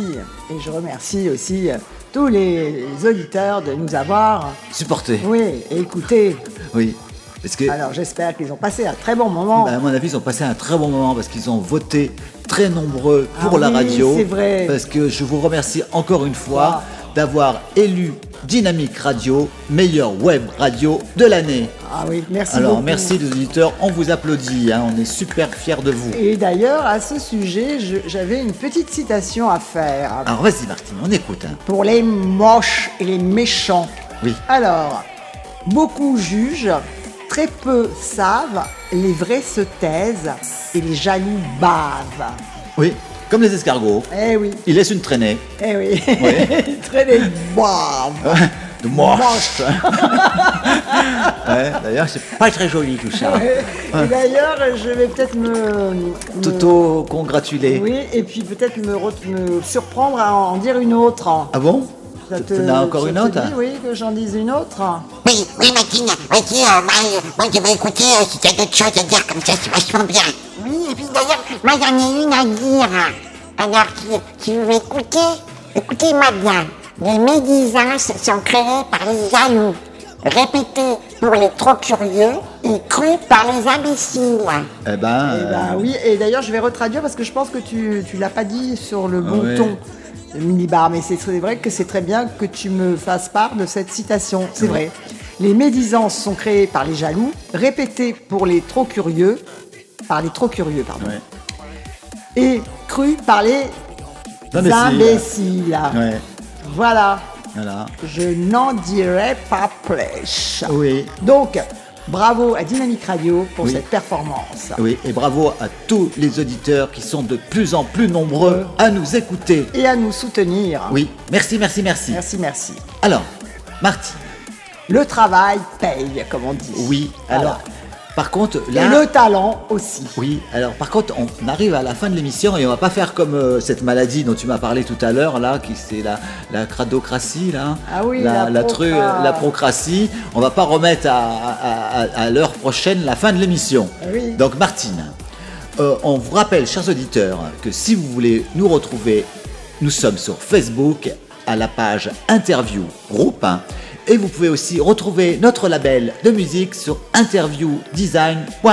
Et je remercie aussi tous les auditeurs de nous avoir... supportés. Oui, et écoutés. Oui. Parce que... alors, j'espère qu'ils ont passé un très bon moment. Bah, à mon avis, ils ont passé un très bon moment parce qu'ils ont voté très nombreux pour la radio. C'est vrai. Parce que je vous remercie encore une fois d'avoir élu Dynamique Radio, meilleure web radio de l'année. Ah oui, merci beaucoup. Alors, merci les auditeurs, on vous applaudit, hein, on est super fiers de vous. Et d'ailleurs, à ce sujet, j'avais une petite citation à faire. Alors, vas-y Martine, on écoute. Hein. Pour les moches et les méchants. Oui. Alors, beaucoup jugent, très peu savent, les vrais se taisent et les jaloux bavent. Oui. Comme les escargots. Eh oui. Ils laissent une traînée. Eh oui. Une traînée de moche. Ouais, d'ailleurs, c'est pas très joli tout ça. Et d'ailleurs, je vais peut-être me... t'auto-congratuler. Oui, et puis peut-être me surprendre à en dire une autre. Ah bon? T'en as encore une autre? Oui, que j'en dise une autre. Oui, Martine, aussi, moi je vais écouter si t'as d'autres choses à dire comme ça, c'est vachement bien. Oui, et puis d'ailleurs, moi j'en ai une à dire. Alors, si vous écoutez, écoutez-moi bien. Les médisances sont créées par les jaloux. répété pour les trop curieux et cru par les imbéciles. Oui, et d'ailleurs je vais retraduire parce que je pense que tu l'as pas dit sur le bon ton. Minibar, mais c'est vrai que c'est très bien que tu me fasses part de cette citation, c'est vrai. Les médisances sont créées par les jaloux, répétées pour les trop curieux, et crues par les imbéciles. Ouais. Voilà. Je n'en dirai pas plus. Oui. Donc, bravo à Dynamique Radio pour cette performance. Oui, et bravo à tous les auditeurs qui sont de plus en plus nombreux à nous écouter. Et à nous soutenir. Oui, merci. Merci. Alors, Martine. Le travail paye, comme on dit. Oui, alors, par contre... Là... Et le talent aussi. Oui, alors par contre, on arrive à la fin de l'émission et on va pas faire comme cette maladie dont tu m'as parlé tout à l'heure, là, qui c'est la cradocratie, là. Ah oui, la procratie. On va pas remettre à l'heure prochaine la fin de l'émission. Oui. Donc, Martine, on vous rappelle, chers auditeurs, que si vous voulez nous retrouver, nous sommes sur Facebook, à la page Interview Group. Et vous pouvez aussi retrouver notre label de musique sur interviewdesign.fr.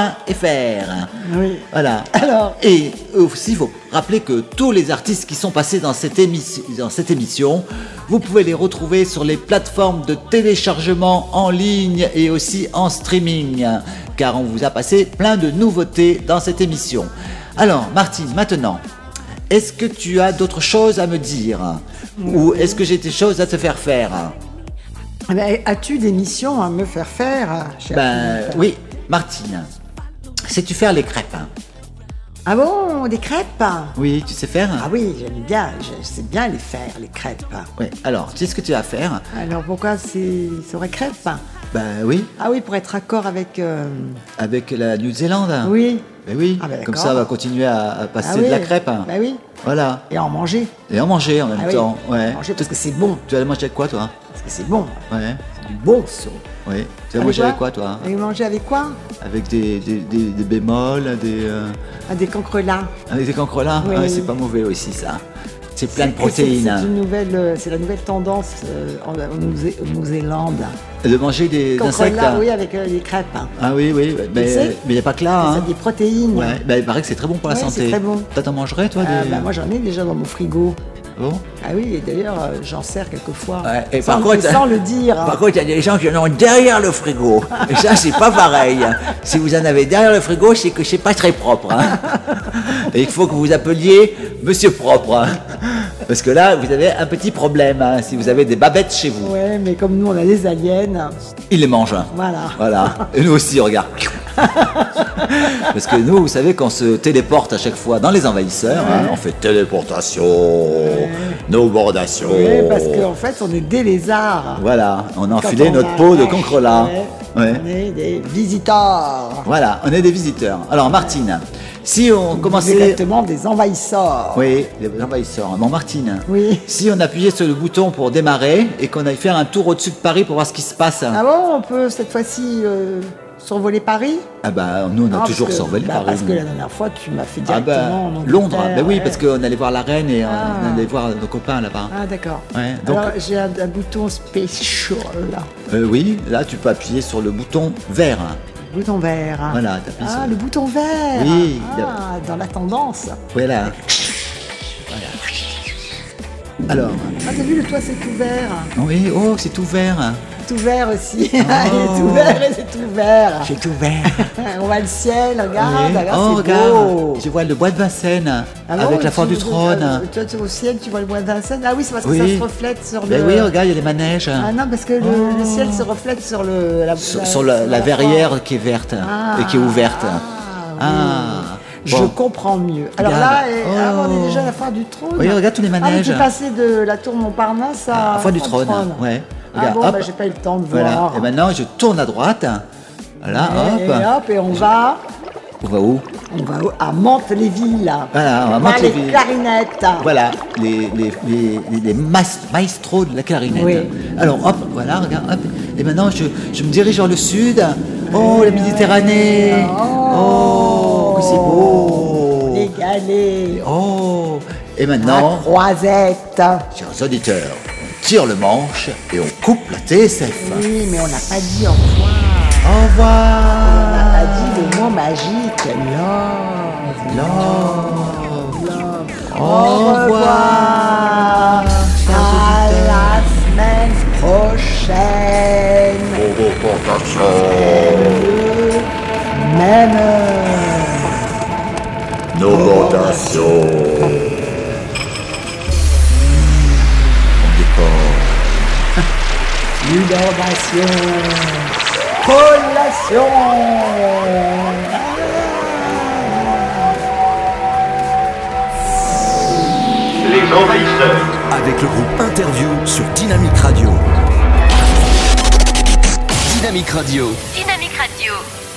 Oui. Voilà. Alors. Et aussi, il faut rappeler que tous les artistes qui sont passés dans cette émission, vous pouvez les retrouver sur les plateformes de téléchargement en ligne et aussi en streaming, car on vous a passé plein de nouveautés dans cette émission. Alors, Martine, maintenant, est-ce que tu as d'autres choses à me dire ? Ou est-ce que j'ai des choses à te faire faire ? As-tu des missions à me faire faire, chère Philippe ? Oui, Martine. Sais-tu faire les crêpes ? Ah bon, des crêpes ? Oui, tu sais faire ? Ah oui, j'aime bien, je sais bien les faire, les crêpes. Oui, alors, tu sais ce que tu vas faire ? Alors, pourquoi c'est vrai crêpes ? Oui. Ah oui, pour être accord avec... Avec la Nouvelle-Zélande ? Oui. Comme ça, on va continuer à passer de la crêpe. Oui. Voilà. Et à en manger. En même temps. Ouais. Manger parce que c'est bon. Tu vas manger avec quoi, toi ? Parce que c'est bon. Ouais. C'est du bon saut. Oui. Tu vas manger avec quoi, toi ? Et manger avec quoi ? Avec des bémols, des cancrelats. Avec des cancrelats ? Oui. Ah, c'est pas mauvais aussi, ça. C'est plein de protéines. C'est la nouvelle tendance en Nouvelle-Zélande. De manger des insectes. Oui, avec les crêpes. Ah oui, mais il n'y a pas que là. C'est des protéines. Ouais, il paraît que c'est très bon pour la santé. C'est très bon. Toi, t'en mangerais, toi ? Moi, j'en ai déjà dans mon frigo. Bon. Ah oui, et d'ailleurs, j'en sers quelquefois. Et sans le dire. Par contre, il y a des gens qui en ont derrière le frigo. Et ça, c'est pas pareil. Si vous en avez derrière le frigo, c'est que c'est pas très propre. Et il faut que vous appeliez Monsieur Propre. Parce que là, vous avez un petit problème si vous avez des babettes chez vous. Ouais, mais comme nous, on a des aliens. Ils les mangent. Voilà. Et nous aussi, regarde. Parce que nous, vous savez, qu'on se téléporte à chaque fois dans Les Envahisseurs, on fait téléportation, nos bordations. Oui, parce qu'en fait, on est des lézards. Voilà, on a enfilé notre peau de cancrelat. On est des visiteurs. Voilà, on est des visiteurs. Alors, Martine, si on commençait... Exactement, des envahisseurs. Oui, des envahisseurs. Bon, Martine, si on appuyait sur le bouton pour démarrer et qu'on aille faire un tour au-dessus de Paris pour voir ce qui se passe... Ah bon, on peut cette fois-ci... Survoler Paris ? Nous on a toujours survolé Paris. Parce que la dernière fois tu m'as fait directement en Londres. Parce qu'on allait voir la reine et on allait voir nos copains là-bas. Ah d'accord. Ouais, donc... Alors j'ai un bouton spécial là. Oui, là tu peux appuyer sur le bouton vert. Le bouton vert. Voilà, t'appuies sur... le bouton vert. Oui. Dans la tendance. Voilà. Alors. Ah t'as vu le toit c'est ouvert. Oui, c'est ouvert. C'est tout vert aussi. Il est tout vert et c'est tout vert. C'est tout vert. On voit le ciel, regarde. Oui. Regarde, tu vois le bois de Vincennes avec la foire du trône. Toi, au ciel, tu vois le bois de Vincennes. Ah oui, c'est parce que ça se reflète sur le... Oui, regarde, il y a des manèges. Ah non, parce que le ciel se reflète sur la verrière qui est verte et qui est ouverte. Je comprends mieux. Alors là, on est déjà à la foire du trône. Oui, regarde tous les manèges. Tu es passé de la tour Montparnasse à la foire du trône. Ouais. Regarde, j'ai pas eu le temps de voir. Et maintenant, je tourne à droite. Voilà, Et on va... On va où ? On va à Mantes-les-Villes. Voilà, on va à Mantes-les-Villes. Les clarinettes. Voilà, les maestros de la clarinette. Oui. Alors, regarde, Et maintenant, je me dirige vers le sud. La Méditerranée. Que c'est beau. Les galets. Et maintenant... La croisette. Chers auditeurs. tire le manche et on coupe la TSF. Oui, mais on n'a pas dit au revoir. Au revoir. On n'a pas dit le mot magique. Love. Love. Love. Au revoir. À la semaine prochaine. Même heure. Nos votations. Innovation, collation. Les Envahisseurs. Avec le groupe Interview sur Dynamique Radio. Dynamique Radio. Dynamique Radio.